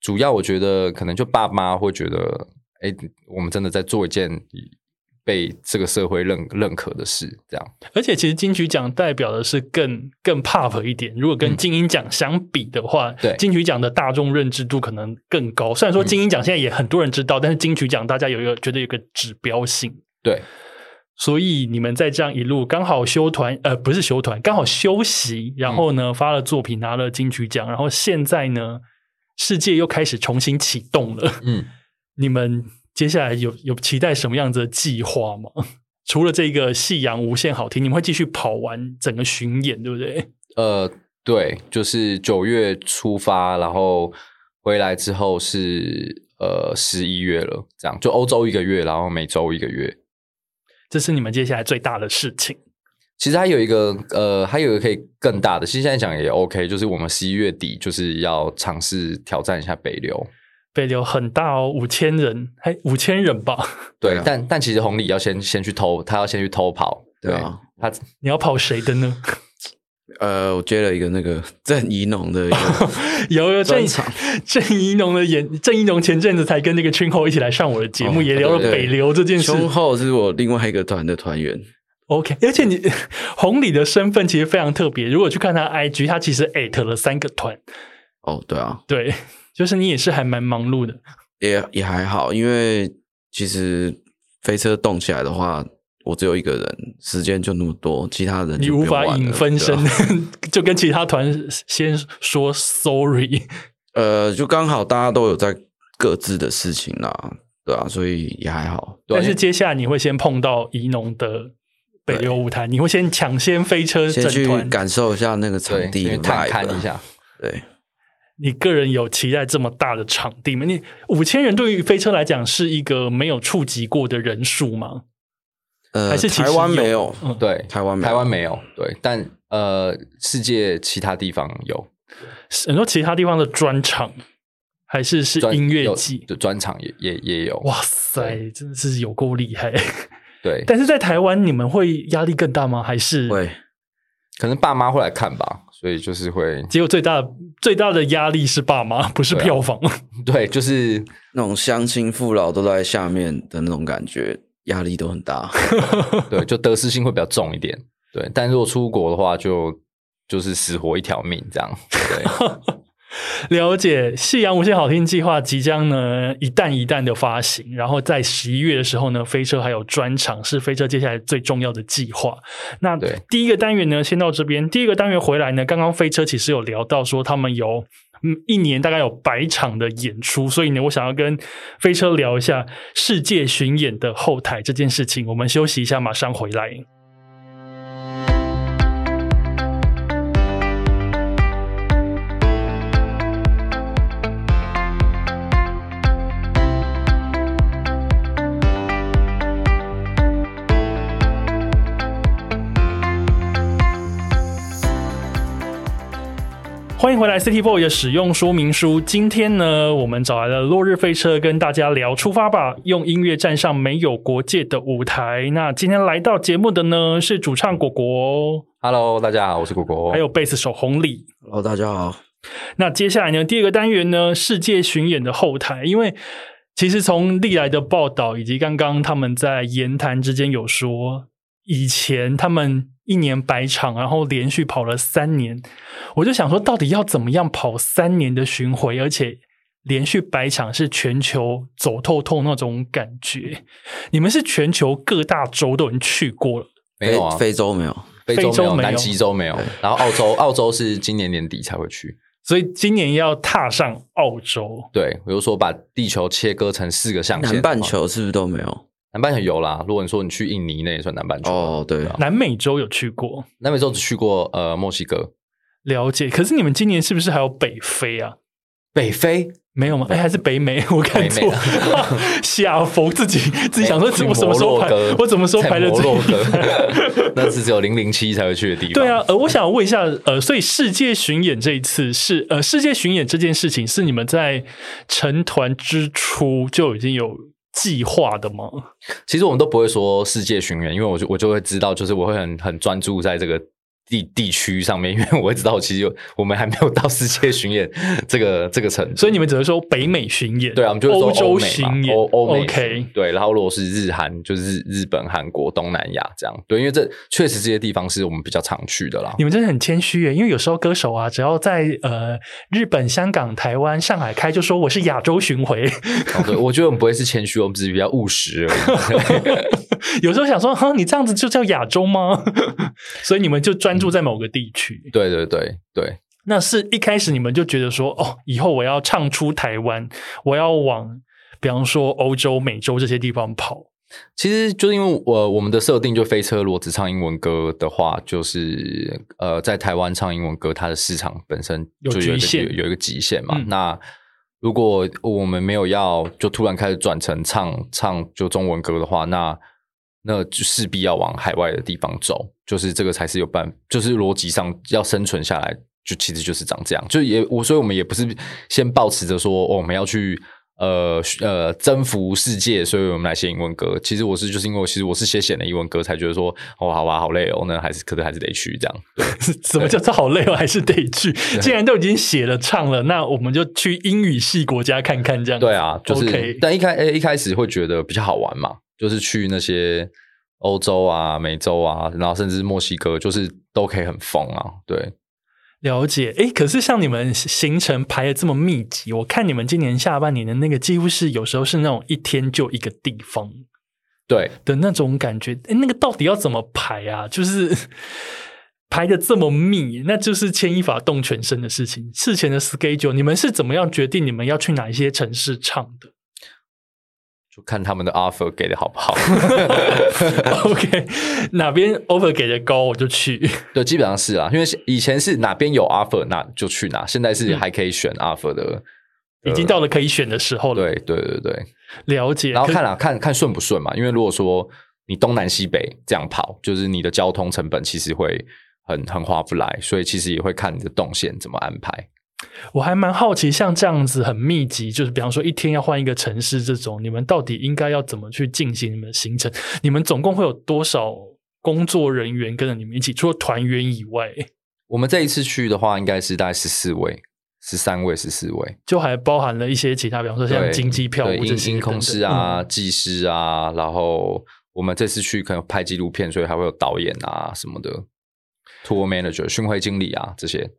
主要我觉得可能就爸妈会觉得，哎，我们真的在做一件被这个社会认可的事，这样。而且其实金曲奖代表的是更 pop 一点，如果跟金鹰奖相比的话，对，金曲奖的大众认知度可能更高。虽然说金鹰奖现在也很多人知道，但是金曲奖大家觉得有个指标性，对。所以你们在这样一路刚好刚好休息，然后呢发了作品拿了金曲奖，然后现在呢世界又开始重新启动了，嗯，你们接下来有期待什么样子的计划吗？除了这个夕阳无限好听，你们会继续跑完整个巡演对不对？对，就是9月出发，然后回来之后是11月了，这样就欧洲1个月，然后美洲1个月。这是你们接下来最大的事情。其实还有一个可以更大的，其实现在讲也 OK， 就是我们11月底就是要尝试挑战一下北流。北流很大哦，5000人，还5000人吧？对，啊、但其实红里要先去偷，他要先去偷跑。对啊，他你要跑谁的呢？我接了一个那个郑宜农的一个有郑宜农前阵子才跟那个Chin Ho一起来上我的节目，也聊了北流这件事。Chin Ho是我另外一个团的团员。OK， 而且你红里的身份其实非常特别，如果去看他 IG， 他其实 at 了3个团。哦，对啊，对，就是你也是还蛮忙碌的，也还好，因为其实飞车动起来的话。我只有一个人，时间就那么多，其他人就你无法引分身，就跟其他团先说 sorry。就刚好大家都有在各自的事情啦，对啊，所以也还好。但是接下来你会先碰到宜农的北流舞台，你会先抢先飞车整团，先去感受一下那个场地，去探看一下。对，你个人有期待这么大的场地吗？你5000人对于飞车来讲是一个没有触及过的人数吗？还是台湾没有，对，台湾没有，对，但世界其他地方有很多其他地方的专场，还是音乐季的专场也有。哇塞，真的是有够厉害。对，但是在台湾你们会压力更大吗？还是会？可能爸妈会来看吧，所以就是会。结果最大的压力是爸妈，不是票房。对啊，对，就是那种乡亲父老都在下面的那种感觉。压力都很大，对，就得失心会比较重一点，对。但如果出国的话就是死活一条命这样，对。了解，夕阳无限好听计划即将呢一弹一弹的发行，然后在11月的时候呢，飞车还有专场是飞车接下来最重要的计划。那第一个单元呢先到这边，第一个单元回来呢，刚刚飞车其实有聊到说他们有1年大概有100场的演出，所以呢，我想要跟飞车聊一下世界巡演的后台这件事情。我们休息一下，马上回来。欢迎回来 City Boy 的使用说明书。今天呢，我们找来了落日飞车跟大家聊出发吧，用音乐站上没有国界的舞台。那今天来到节目的呢是主唱果果。Hello， 大家好，我是果果。还有贝斯手红里。Hello， 大家好。那接下来呢，第二个单元呢，世界巡演的后台。因为其实从历来的报道以及刚刚他们在言谈之间有说，以前他们1年100场，然后连续跑了3年，我就想说到底要怎么样跑3年的巡回，而且连续100场是全球走透那种感觉。你们是全球各大洲都已经去过了？没有啊，非洲没有，南极洲没有，然后澳洲是今年年底才会去，所以今年要踏上澳洲。对，比如说把地球切割成4个象限，南半球是不是都没有？南半球有啦，如果你说你去印尼，那也算南半球。哦，对啊。南美洲有去过？南美洲只去过墨西哥。了解。可是你们今年是不是还有北非啊？北非没有吗？还是北美？我看错了。下风自己想说，我什么时候排？我怎么时候排的这个？那是只有007才会去的地方。对啊，我想问一下，所以世界巡演这一次是世界巡演这件事情是你们在成团之初就已经有计划的吗？其实我们都不会说世界巡演，因为我就会知道，就是我会很专注在这个地区上面，因为我会知道其实我们还没有到世界巡演这个程度，所以你们只能说北美巡演。对啊，我们就会说欧洲巡演，欧美 OK， 对，然后如果是日韩，就是日本、韩国、东南亚这样。对，因为这确实这些地方是我们比较常去的啦。你们真的很谦虚耶，因为有时候歌手啊，只要在日本、香港、台湾、上海开，就说我是亚洲巡回。哦，对，我觉得我们不会是谦虚，我们只是比较务实而已。有时候想说，哈，你这样子就叫亚洲吗？所以你们就专注在某个地区。对对对对。那是一开始你们就觉得说，哦，以后我要唱出台湾，我要往，比方说欧洲、美洲这些地方跑。其实就是因为我们的设定就飞车，如果只唱英文歌的话，就是在台湾唱英文歌，它的市场本身就有一个极限嘛。那如果我们没有要就突然开始转成唱就中文歌的话，那就势必要往海外的地方走，就是这个才是有办法，就是逻辑上要生存下来，就其实就是长这样。就也所以我们也不是先抱持着说、哦、我们要去征服世界，所以我们来写英文歌。其实我是就是因为其实我是写写的英文歌，才觉得说哦，好吧，好累哦，那还是得去这样。对，什么叫做好累哦，还是得去？既然都已经写了唱了，那我们就去英语系国家看看这样子。对啊，就是。Okay. 但一开始会觉得比较好玩嘛，就是去那些欧洲啊、美洲啊，然后甚至墨西哥，就是都可以很疯啊，对。了解，哎，可是像你们行程排的这么密集，我看你们今年下半年的那个几乎是有时候是那种一天就一个地方，对的那种感觉。哎，那个到底要怎么排啊？就是排的这么密，那就是牵一发动全身的事情。事前的 schedule， 你们是怎么样决定你们要去哪一些城市唱的？就看他们的 offer 给的好不好OK， 哪边 offer 给的高我就去，对，基本上是啦、啊、因为以前是哪边有 offer 那就去哪，现在是还可以选 offer 的、已经到了可以选的时候了，对对对对，了解。然后看啦、啊、看顺不顺嘛，因为如果说你东南西北这样跑，就是你的交通成本其实会很划不来，所以其实也会看你的动线怎么安排。我还蛮好奇，像这样子很密集，就是比方说一天要换一个城市这种，你们到底应该要怎么去进行你们的行程？你们总共会有多少工作人员跟着你们一起？除了团员以外，我们这一次去的话，应该是大概13位、14位，就还包含了一些其他，比方说像经济票务这些音控师啊、技师啊，然后我们这次去可能拍纪录片，所以还会有导演啊什么的 ，tour manager、巡回经理啊这些。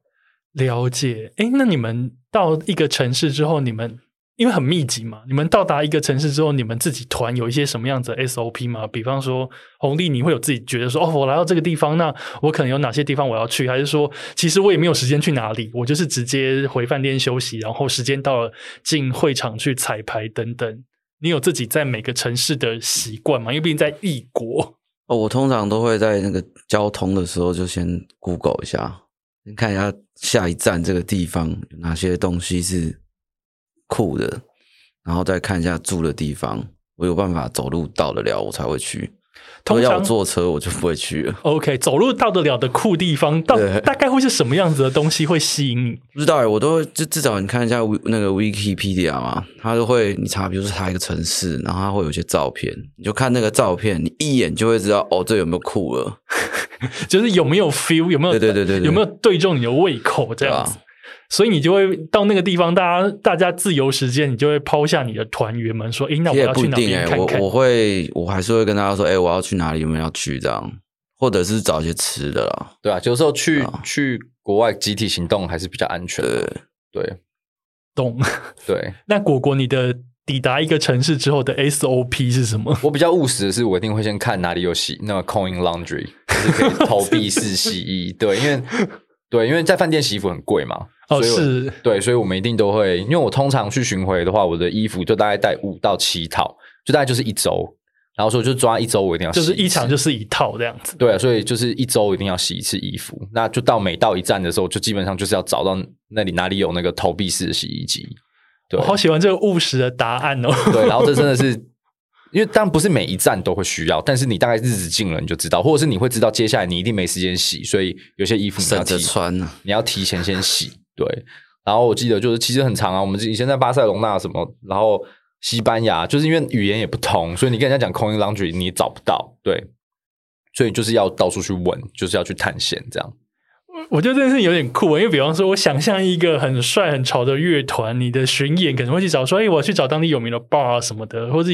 了解，哎，那你们到一个城市之后，你们因为很密集嘛，你们到达一个城市之后，你们自己团有一些什么样子的 SOP 吗？比方说弘立，你会有自己觉得说，哦，我来到这个地方，那我可能有哪些地方我要去，还是说其实我也没有时间去哪里，我就是直接回饭店休息，然后时间到了进会场去彩排等等。你有自己在每个城市的习惯吗？因为毕竟在异国。哦，我通常都会在那个交通的时候就先 Google 一下，先看一下下一站这个地方有哪些东西是酷的，然后再看一下住的地方，我有办法走路到得了我才会去，通常要坐车我就不会去了。 OK， 走路到得了的酷地方大概会是什么样子的东西会吸引你？不知道耶，我都就至少你看一下那个 Wikipedia 嘛，它都会你查，比如说查一个城市，然后它会有些照片，你就看那个照片，你一眼就会知道哦这有没有酷了就是有没有 feel， 有没有，对有没有对中你的胃口这样子，所以你就会到那个地方，大家自由时间，你就会抛下你的团员们说，诶，那我要去哪边看看？我还是会跟大家说，诶，我要去哪里，有没有要去这样，或者是找一些吃的啦。对啊，有时候去国外集体行动还是比较安全的。对，懂。对，那果果你的抵达一个城市之后的 SOP 是什么？我比较务实的是，我一定会先看哪里有洗那个 coin laundry， 就是可以投币式洗衣。对，因为在饭店洗衣服很贵嘛。哦，是。对，所以我们一定都会，因为我通常去巡回的话，我的衣服就大概带5到7套，就大概就是一周。然后说就抓一周，我一定要洗一次，就是一场就是一套这样子。对啊，所以就是一周一定要洗一次衣服。那就每到一站的时候，就基本上就是要找到那里哪里有那个投币式洗衣机。我好喜欢这个务实的答案哦。对，然后这真的是，因为当然不是每一站都会需要，但是你大概日子近了你就知道，或者是你会知道接下来你一定没时间洗，所以有些衣服省着穿啊，你要提前先洗。对，然后我记得就是其实很长啊，我们以前在巴塞隆纳什么，然后西班牙，就是因为语言也不同，所以你跟人家讲 coin laundry 你也找不到，对，所以就是要到处去问，就是要去探险这样。我觉得真的是有点酷，因为比方说我想象一个很帅很潮的乐团，你的巡演可能会去找说，哎，我要去找当地有名的 bar 什么的，或是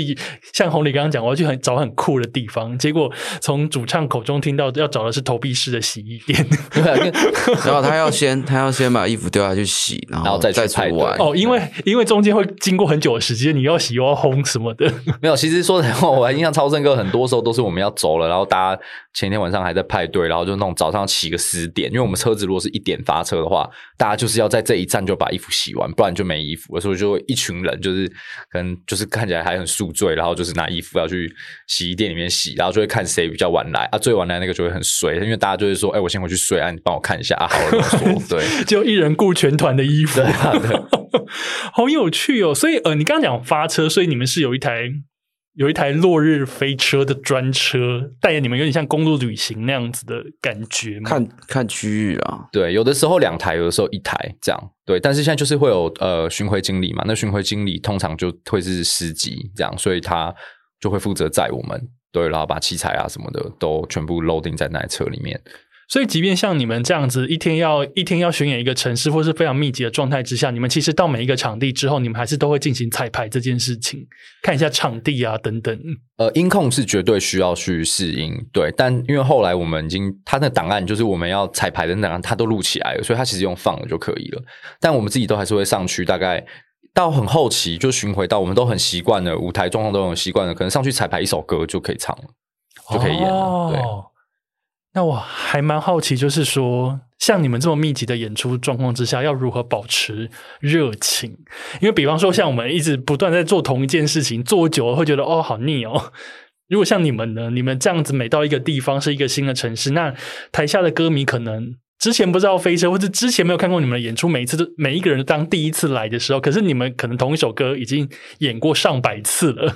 像弘立刚刚讲，我要去找很酷的地方，结果从主唱口中听到要找的是投币式的洗衣店。然后他要先把衣服丢下去洗，然后再出完。哦，因为中间会经过很久的时间，你要洗又要烘什么的。没有，其实说实话，我还印象超深刻，很多时候都是我们要走了，然后大家前一天晚上还在派对，然后就那种早上起个10点，因为我们车车子如果是一点发车的话，大家就是要在这一站就把衣服洗完，不然就没衣服了。所以就一群人就是可能就是看起来还很宿醉，然后就是拿衣服要去洗衣店里面洗，然后就会看谁比较晚来啊，最晚来那个就会很衰，因为大家就会说：“哎，我先回去睡啊，你帮我看一下啊。”好啰嗦，对，就一人顾全团的衣服，对啊，对好有趣哦。所以你刚刚讲发车，所以你们是有一台落日飞车的专车，带着你们有点像公路旅行那样子的感觉吗？看区域啊，对，有的时候两台，有的时候一台这样。对，但是现在就是会有巡回经理嘛，那巡回经理通常就会是司机这样，所以他就会负责载我们，对，然后把器材啊什么的都全部 loading 在那台车里面。所以即便像你们这样子一天要巡演一个城市或是非常密集的状态之下，你们其实到每一个场地之后，你们还是都会进行彩排这件事情，看一下场地啊等等。音控是绝对需要去试音，对，但因为后来我们已经他的档案就是我们要彩排的档案他都录起来了，所以他其实用放了就可以了，但我们自己都还是会上去，大概到很后期就巡回到我们都很习惯了，舞台状况都很习惯了，可能上去彩排一首歌就可以唱了，就可以演了，哦，对。那我还蛮好奇，就是说像你们这么密集的演出状况之下，要如何保持热情？因为比方说像我们一直不断在做同一件事情，做久了会觉得哦好腻哦。如果像你们呢，你们这样子每到一个地方是一个新的城市，那台下的歌迷可能之前不知道飞车，或者之前没有看过你们的演出，每一个人都当第一次来的时候，可是你们可能同一首歌已经演过上百次了，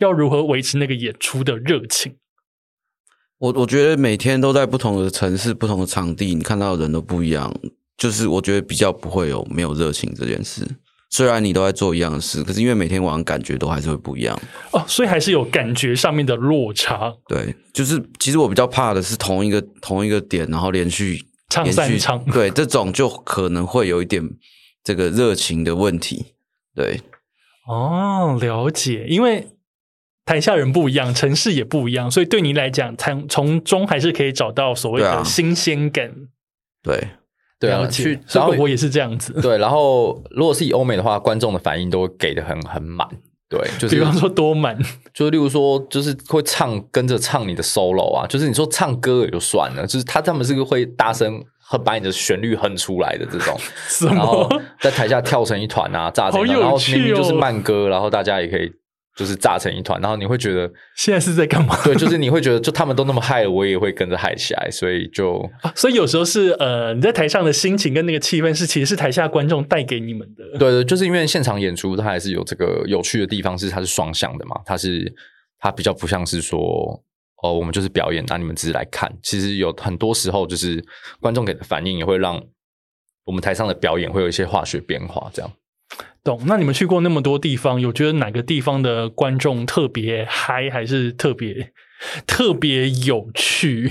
要如何维持那个演出的热情？我觉得每天都在不同的城市、不同的场地，你看到的人都不一样，就是我觉得比较不会有没有热情这件事。虽然你都在做一样的事，可是因为每天晚上感觉都还是会不一样哦，所以还是有感觉上面的落差。对，就是其实我比较怕的是同一个点，然后连续唱三唱，对，这种就可能会有一点这个热情的问题。对，哦，了解，因为台下人不一样，城市也不一样，所以对你来讲从中还是可以找到所谓的新鲜感。对对啊，去然后我也是这样子。对，然后如果是以欧美的话，观众的反应都会给的很满。对，就是比方说多满，就例如说就是会跟着唱你的 solo 啊，就是你说唱歌也就算了，就是他们是会大声很把你的旋律哼出来的这种，什么然后在台下跳成一团啊，炸成一团，然后明明就是慢歌，然后大家也可以就是炸成一团，然后你会觉得现在是在干嘛？对，就是你会觉得，就他们都那么嗨了，我也会跟着嗨起来，所以就所以有时候是你在台上的心情跟那个气氛是其实是台下观众带给你们的。对对，就是因为现场演出它还是有这个有趣的地方，是它是双向的嘛，它比较不像是说我们就是表演，那你们只是来看。其实有很多时候就是观众给的反应也会让我们台上的表演会有一些化学变化，这样。懂。那你们去过那么多地方，有觉得哪个地方的观众特别嗨，还是特别有趣？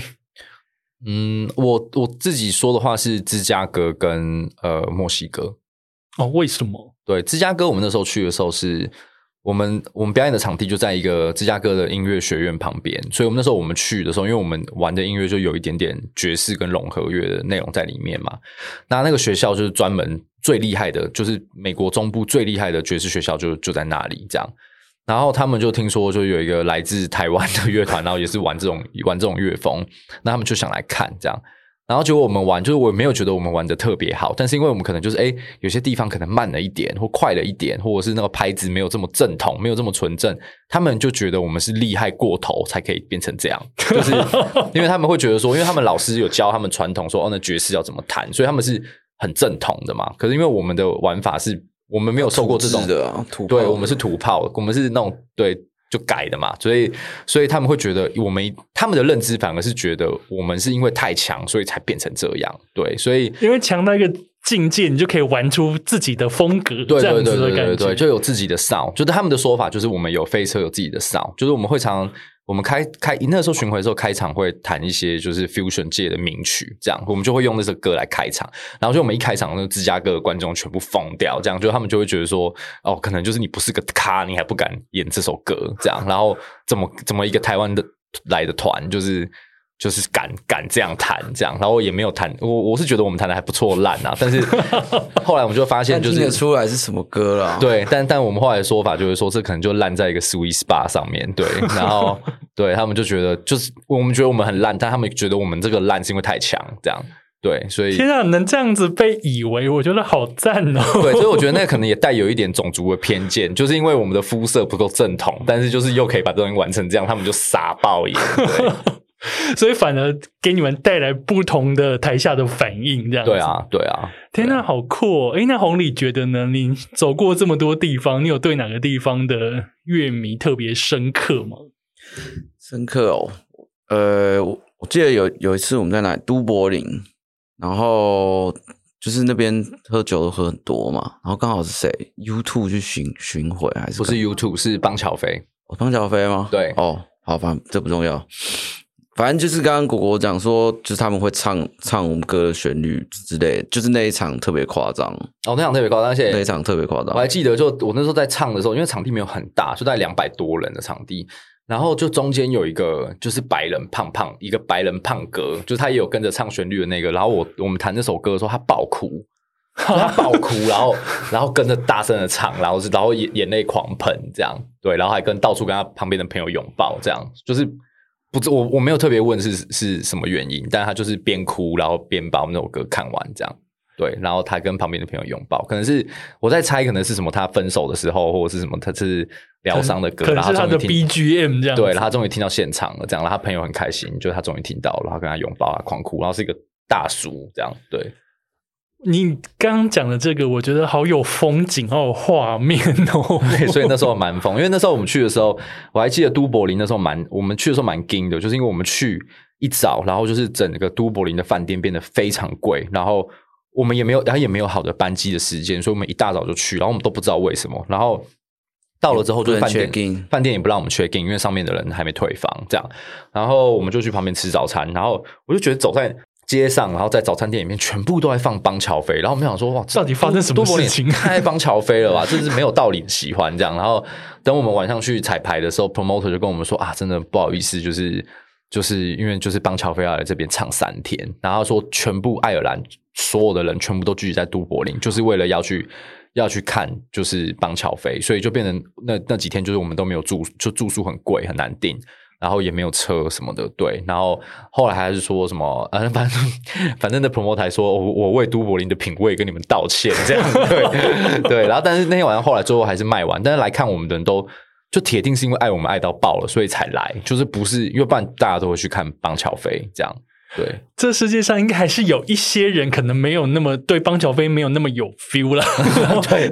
我自己说的话是芝加哥跟墨西哥。哦，为什么？对，芝加哥我们那时候去的时候是我们表演的场地就在一个芝加哥的音乐学院旁边，所以我们那时候我们去的时候，因为我们玩的音乐就有一点点爵士跟融合乐的内容在里面嘛。那个学校就是专门最厉害的，就是美国中部最厉害的爵士学校就在那里这样。然后他们就听说就有一个来自台湾的乐团，然后也是玩这种乐风，那他们就想来看这样。然后结果我们玩，就是我没有觉得我们玩的特别好，但是因为我们可能就是有些地方可能慢了一点或快了一点，或者是那个拍子没有这么正统，没有这么纯正，他们就觉得我们是厉害过头才可以变成这样，就是因为他们会觉得说，因为他们老师有教他们传统说那爵士要怎么弹，所以他们是很正统的嘛。可是因为我们的玩法是我们没有受过这种的啊，对，我们是土炮，我们是那种对。就改的嘛，所以他们会觉得他们的认知反而是觉得我们是因为太强所以才变成这样，对，所以因为强到一个境界，你就可以玩出自己的风格，对对对对对对对，这样子的感觉，就有自己的 sound， 就是他们的说法就是我们有飞车有自己的 sound， 就是我们开那时候巡回的时候开场会弹一些就是 fusion 界的名曲，这样我们就会用那首歌来开场，然后就我们一开场那个芝加哥的观众全部疯掉，这样就他们就会觉得说哦，可能就是你不是个咖，你还不敢演这首歌这样，然后怎么一个台湾的来的团就是敢这样弹这样，然后也没有弹，我是觉得我们弹的还不错烂啊，但是后来我们就发现就是听得出来是什么歌了，对，但我们后来的说法就是说这可能就烂在一个 sweet spot 上面，对，然后对他们就觉得就是我们觉得我们很烂，但他们觉得我们这个烂是因为太强这样，对，所以天啊，能这样子被以为，我觉得好赞哦。对，所以我觉得那可能也带有一点种族的偏见，就是因为我们的肤色不够正统，但是就是又可以把这东西玩成这样，他们就傻爆眼。对所以反而给你们带来不同的台下的反应，这样子。对啊，对啊。天啊，好酷哦！哎，那宏里觉得呢？你走过这么多地方，你有对哪个地方的乐迷特别深刻吗？深刻哦，我记得有一次我们在哪里？都柏林。然后就是那边喝酒都喝很多嘛，然后刚好是谁 U2 去巡回还是不是 U2 是邦乔飞、哦、邦乔飞吗？对哦，好，反正这不重要，反正就是刚刚果果讲说就是他们会唱我们歌的旋律之类，就是那一场特别夸张哦，那场特别夸张，而且那一场特别夸张，我还记得就我那时候在唱的时候，因为场地没有很大，就大概200多人的场地，然后就中间有一个就是白人胖胖，一个白人胖哥，就是他也有跟着唱旋律的那个，然后我们弹这首歌的时候他爆哭，他爆哭然后跟着大声的唱，然后眼泪狂喷这样，对，然后还到处跟他旁边的朋友拥抱这样，就是不知我没有特别问是什么原因，但他就是边哭然后边把我们那首歌看完这样，对，然后他跟旁边的朋友拥抱，可能是我在猜，可能是什么他分手的时候，或者是什么他是疗伤的歌，可能是他的 BGM 这样子，对，然后他终于听到现场了，这样，然后他朋友很开心，就他终于听到了，然后跟他拥抱，他狂哭，然后是一个大叔这样，对。你刚刚讲的这个我觉得好有风景，好有画面哦。对，所以那时候蛮疯，因为那时候我们去的时候，我还记得都柏林那时候我们去的时候蛮惊的，就是因为我们去一早，然后就是整个都柏林的饭店变得非常贵，然后我们也没有好的班机的时间，所以我们一大早就去，然后我们都不知道为什么，然后到了之后就饭店也不让我们 check in， 因为上面的人还没退房这样，然后我们就去旁边吃早餐，然后我就觉得走在街上，然后在早餐店里面全部都在放邦乔飞，然后我们想说哇，到底发生什么事情？太邦乔飞了吧，这是没有道理喜欢这样。然后等我们晚上去彩排的时候 ，promoter 就跟我们说啊，真的不好意思，就是因为就是邦乔飞要来这边唱3天，然后说全部爱尔兰所有的人全部都聚集在都柏林，就是为了要去看就是邦乔飞，所以就变成那几天就是我们都没有住，就住宿很贵很难订，然后也没有车什么的，对，然后后来还是说什么反正的 promoter 还说我为都柏林的品味跟你们道歉这样，对对，然后但是那天晚上后来最后还是卖完，但是来看我们的人都就铁定是因为爱我们爱到爆了所以才来，就是不是因为不然大家都会去看邦乔飞这样，对，这世界上应该还是有一些人可能没有那么对邦乔飞没有那么有 feel 啦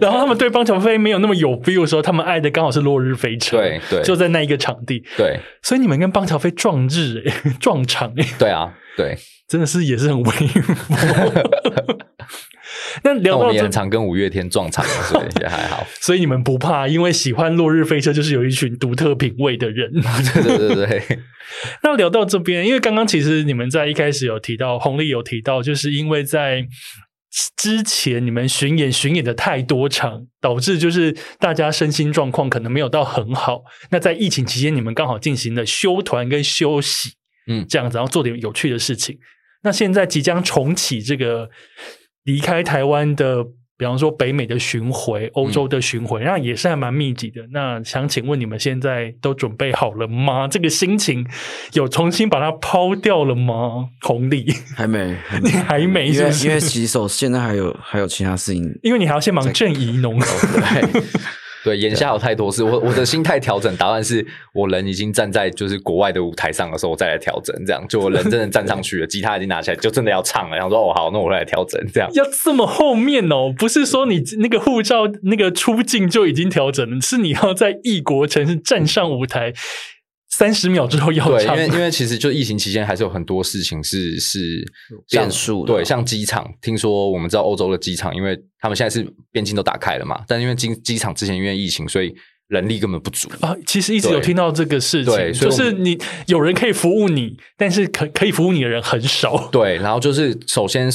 然后他们对邦乔飞没有那么有 feel 的时候，他们爱的刚好是落日飞车，对对，就在那一个场地，对，所以你们跟邦乔飞撞日、欸、撞场、欸、对啊，对，真的是也是很威风那聊到我们也常跟五月天撞场了，所以也还好所以你们不怕，因为喜欢落日飞车就是有一群独特品味的人对对对对那聊到这边，因为刚刚其实你们在一开始有提到，宏里有提到，就是因为在之前你们巡演的太多场，导致就是大家身心状况可能没有到很好，那在疫情期间你们刚好进行了休团跟休息，嗯，这样子，然后做点有趣的事情，那现在即将重启这个离开台湾的，比方说北美的巡回、欧洲的巡回，那也是还蛮密集的。那想请问你们现在都准备好了吗？这个心情有重新把它抛掉了吗？宏里还没，你还没是不是？因为其实现在还有其他事情，因为你还要先忙郑宜农。对对，眼下有太多事，我的心态调整答案是我人已经站在就是国外的舞台上的时候我再来调整，这样就我人真的站上去了吉他已经拿起来就真的要唱了，想说哦好那我来调整，这样要这么后面哦，不是说你那个护照那个出境就已经调整了，是你要在异国城市站上舞台30秒之后要唱，对，因为其实就疫情期间还是有很多事情是变数，对，像机场，听说我们知道欧洲的机场，因为他们现在是边境都打开了嘛，但因为机场之前因为疫情，所以人力根本不足啊。其实一直有听到这个事情，对，就是你有人可以服务你，但是可以服务你的人很少。对，然后就是首先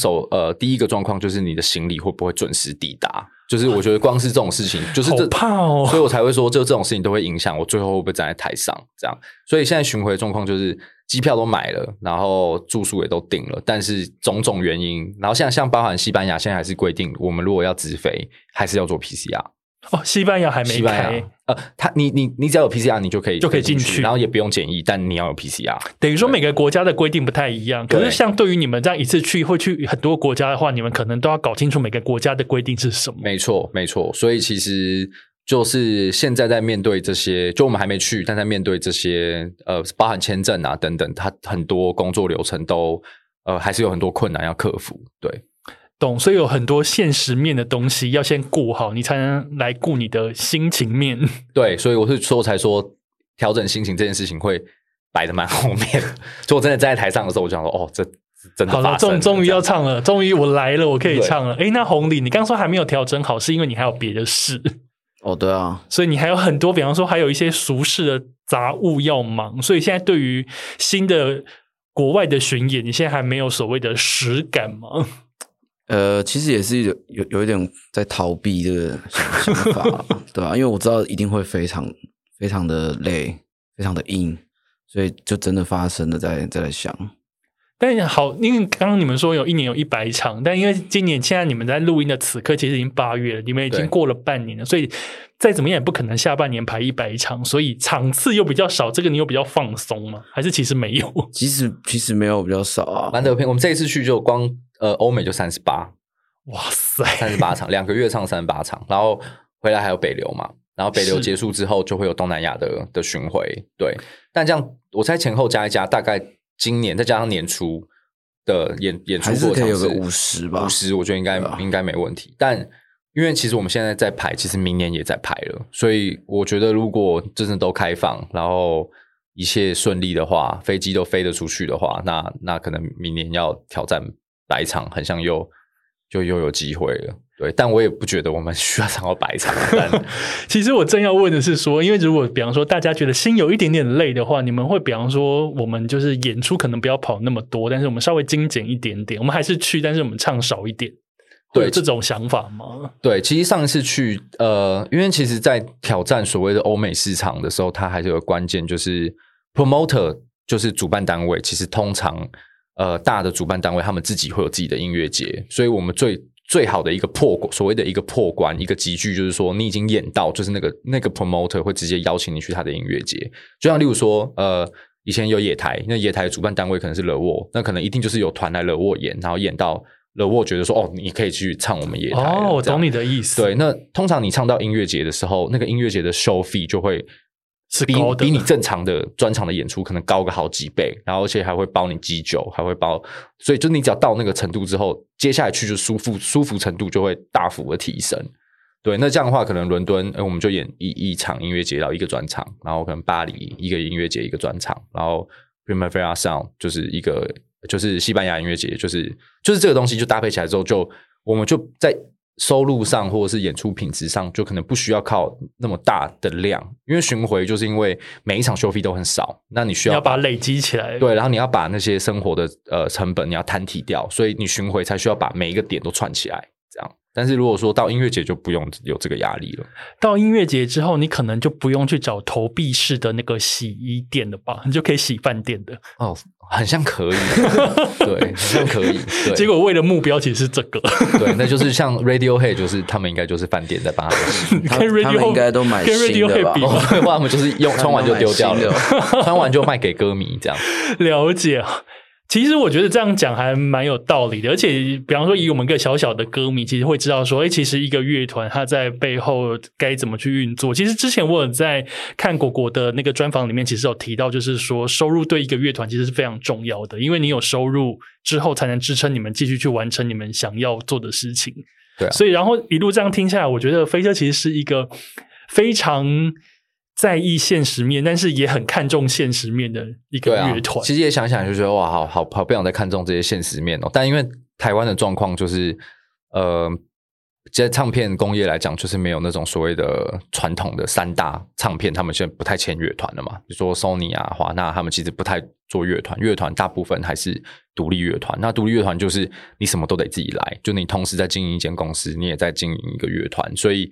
第一个状况就是你的行李会不会准时抵达。就是我觉得光是这种事情就是好怕哦，所以我才会说这种事情都会影响我最后会不会站在台上这样，所以现在巡回的状况就是机票都买了，然后住宿也都定了，但是种种原因，然后像包含西班牙现在还是规定我们如果要直飞还是要做 PCR，哦，西班牙还没开。你只要有 PCR 你就可以进去，然后也不用检疫，但你要有 PCR。等于说每个国家的规定不太一样，可是像对于你们这样一次去会去很多国家的话，你们可能都要搞清楚每个国家的规定是什么。没错没错，所以其实就是现在在面对这些，就我们还没去，但在面对这些包含签证啊等等，它很多工作流程都还是有很多困难要克服。对，懂，所以有很多现实面的东西要先顾好，你才能来顾你的心情面。对，所以我是说才说调整心情这件事情会摆得蛮后面。所以我真的站在台上的时候，我就想说，哦，这真的发生了。好了，终于要唱了，终于我来了，我可以唱了。诶，那宏礼，你刚说还没有调整好，是因为你还有别的事。哦，对啊，所以你还有很多，比方说还有一些俗世的杂物要忙，所以现在对于新的国外的巡演，你现在还没有所谓的实感吗？其实也是有一点在逃避这个想法，对吧？因为我知道一定会非常非常的累，非常的硬，所以就真的发生了再来想。但好，因为刚刚你们说有一年有100场，但因为今年现在你们在录音的此刻，其实已经8月了，你们已经过了半年了，所以再怎么样也不可能下半年排100场，所以场次又比较少，这个你又比较放松吗？还是其实没有？其实没有比较少啊，难得有片。我们这一次去就光欧美就38，哇塞，38场，2个月唱38场，然后回来还有北流嘛，然后北流结束之后就会有东南亚的巡回，对。但这样我猜前后加一加，大概。今年再加上年初的演出过的场次，50吧，50我觉得应该没问题。但因为其实我们现在在排，其实明年也在排了，所以我觉得如果真的都开放，然后一切顺利的话，飞机都飞得出去的话，那可能明年要挑战100场，很像又有机会了。对，但我也不觉得我们需要唱到100场。其实我正要问的是说，因为如果比方说大家觉得心有一点点累的话，你们会比方说我们就是演出可能不要跑那么多，但是我们稍微精简一点点，我们还是去，但是我们唱少一点，对，有这种想法吗？对，其实上一次去因为其实在挑战所谓的欧美市场的时候，它还是有关键，就是 promoter 就是主办单位，其实通常大的主办单位他们自己会有自己的音乐节，所以我们最好的一个所谓的一个破关一个集聚，就是说你已经演到，就是那个 promoter 会直接邀请你去他的音乐节。就像例如说以前有野台，那野台的主办单位可能是The Wall，那可能一定就是有团来The Wall演，然后演到The Wall觉得说，哦，你可以去唱我们野台。哦，我懂你的意思。对，那通常你唱到音乐节的时候，那个音乐节的 show fee 就会是高的，比你正常的专场的演出可能高个好几倍，然后而且还会包你鸡酒，还会包，所以就你只要到那个程度之后，接下来去就舒服程度就会大幅的提升。对，那这样的话可能伦敦我们就演一场音乐节到一个专场，然后可能巴黎一个音乐节一个专场，然后 Primavera Sound 就是一个就是西班牙音乐节，就是这个东西就搭配起来之后，就我们就在收入上或者是演出品质上就可能不需要靠那么大的量，因为巡回就是因为每一场show fee都很少，那你需要把它累积起来，对，然后你要把那些生活的成本你要摊提掉，所以你巡回才需要把每一个点都串起来这样。但是如果说到音乐节就不用有这个压力了，到音乐节之后你可能就不用去找投币式的那个洗衣店了吧，你就可以洗饭店的。哦，很像可以。对，很像可以。对，结果为了目标其实是这个。对，那就是像 Radiohead， 就是他们应该就是饭店在帮他们他们应该都买新的吧，不然他们就是用穿完就丢掉了，穿完就卖给歌迷这样。了解。其实我觉得这样讲还蛮有道理的，而且比方说以我们一个小小的歌迷，其实会知道说，其实一个乐团它在背后该怎么去运作。其实之前我有在看果果的那个专访里面，其实有提到，就是说收入对一个乐团其实是非常重要的，因为你有收入之后才能支撑你们继续去完成你们想要做的事情。对啊，所以然后一路这样听下来，我觉得飞车其实是一个非常在意现实面，但是也很看重现实面的一个乐团。啊，其实也想想就觉得哇，好不想再看重这些现实面哦。但因为台湾的状况就是，在唱片工业来讲，就是没有那种所谓的传统的3大唱片，他们现在不太签乐团了嘛。比如说 Sony 啊、华纳，他们其实不太做乐团，乐团大部分还是独立乐团。那独立乐团就是你什么都得自己来，就你同时在经营一间公司，你也在经营一个乐团，所以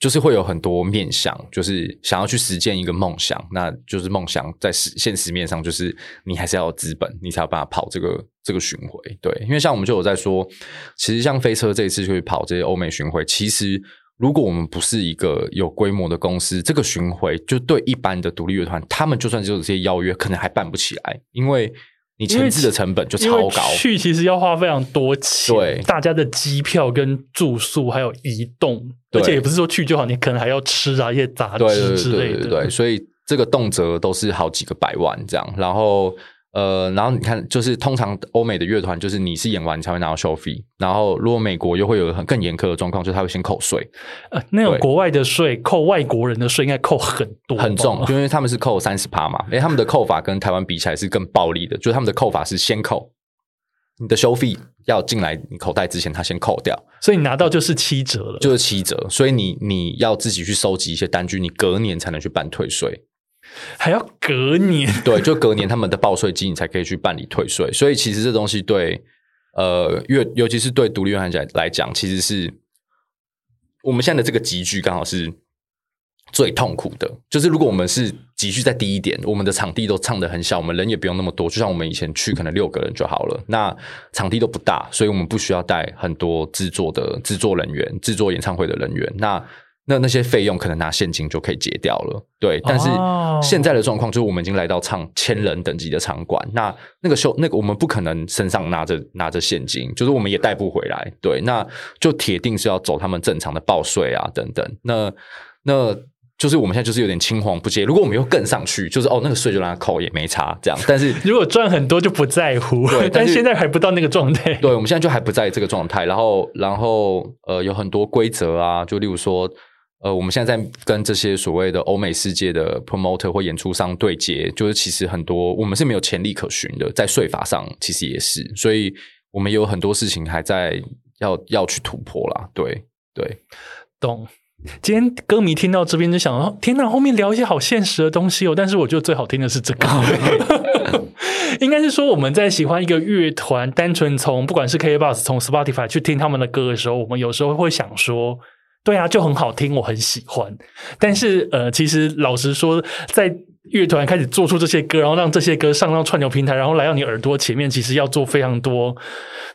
就是会有很多面向，就是想要去实践一个梦想，那就是梦想在现实面上，就是你还是要有资本，你才有办法跑这个巡回。对，因为像我们就有在说，其实像飞车这一次去跑这些欧美巡回，其实如果我们不是一个有规模的公司，这个巡回就对一般的独立乐团，他们就算只有这些邀约可能还办不起来，因为你前置的成本就超高，去其实要花非常多钱，对大家的机票跟住宿还有移动，而且也不是说去就好，你可能还要吃啊一些杂志之类的， 对，所以这个动辄都是好几个百万这样，然后你看，就是通常欧美的乐团就是你是演完你才会拿到 show fee， 然后如果美国又会有很更严苛的状况，就是他会先扣税，那种国外的税扣外国人的税应该扣很多很重，因为他们是扣 30% 嘛，他们的扣法跟台湾比起来是更暴力的，就是他们的扣法是先扣你的 show fee 要进来你口袋之前他先扣掉，所以你拿到就是7折了，就是7折，所以你要自己去收集一些单据，你隔年才能去办退税，还要隔年，对，就隔年他们的报税季你才可以去办理退税，所以其实这东西对尤其是对独立乐团来讲，其实是我们现在的这个集聚刚好是最痛苦的，就是如果我们是集聚在低一点，我们的场地都唱得很小，我们人也不用那么多，就像我们以前去可能6个人就好了，那场地都不大，所以我们不需要带很多制作人员，制作演唱会的人员，那些费用可能拿现金就可以结掉了，对。但是现在的状况就是我们已经来到唱1000人等级的场馆，那个我们不可能身上拿着现金，就是我们也带不回来，对。那就铁定是要走他们正常的报税啊等等。那就是我们现在就是有点青黄不接。如果我们又更上去，就是那个税就让他扣也没差这样。但是如果赚很多就不在乎，对。但是现在还不到那个状态，对，我们现在就还不在这个状态。然后有很多规则啊，就例如说。我们现在在跟这些所谓的欧美世界的 promoter 或演出商对接，就是其实很多我们是没有潜力可循的，在税法上其实也是，所以我们有很多事情还在要去突破啦，对，懂。今天歌迷听到这边就想到，天哪，后面聊一些好现实的东西哦。但是我觉得最好听的是这个应该是说我们在喜欢一个乐团，单纯从不管是 KKBOX 从 Spotify 去听他们的歌的时候，我们有时候会想说对啊，就很好听，我很喜欢。但是其实老实说，在乐团开始做出这些歌，然后让这些歌上到串流平台，然后来到你耳朵前面，其实要做非常多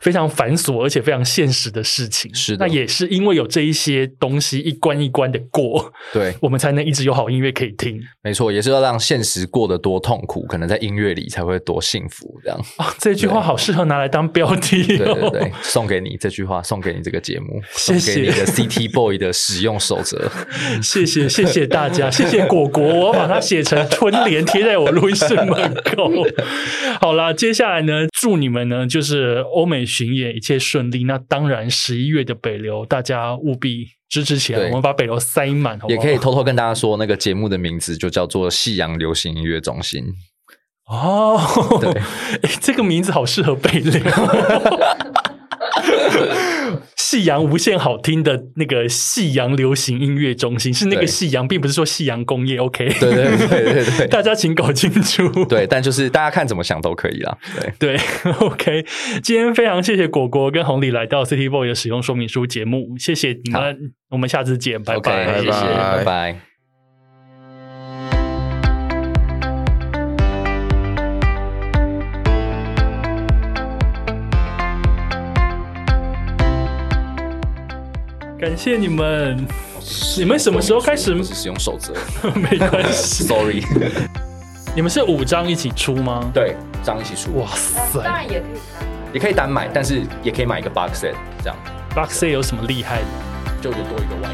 非常繁琐而且非常现实的事情。是的，那也是因为有这一些东西一关一关的过，对，我们才能一直有好音乐可以听。没错，也是要让现实过得多痛苦，可能在音乐里才会多幸福这样。这句话好适合拿来当标题对，送给你，这句话送给你这个节目，谢谢，送给你的 City Boy 的使用守则谢谢大家谢谢果果，我要把它写成春联贴在我录音室门口好啦，接下来呢，祝你们呢就是欧美巡演一切顺利，那当然11月的北流大家务必支持起来，我们把北流塞满好不好。也可以偷偷跟大家说，那个节目的名字就叫做夕阳流行音乐中心对，这个名字好适合北流夕阳无限好听的那个夕阳流行音乐中心，是那个夕阳，并不是说夕阳工业 OK 对大家请搞清楚，对，但就是大家看怎么想都可以啦，对 OK。 今天非常谢谢果果跟宏礼来到 City Boy 的使用说明书节目，谢谢你们，我们下次见，拜拜 okay, 谢谢，拜拜。感谢你们，你们什么时候开始？使用守则没关系，sorry。你们是5张一起出吗？对，5张一起出。哇塞！当然也可以单买，但是也可以买一个 box set 这样。box set 有什么厉害的？就多一个外。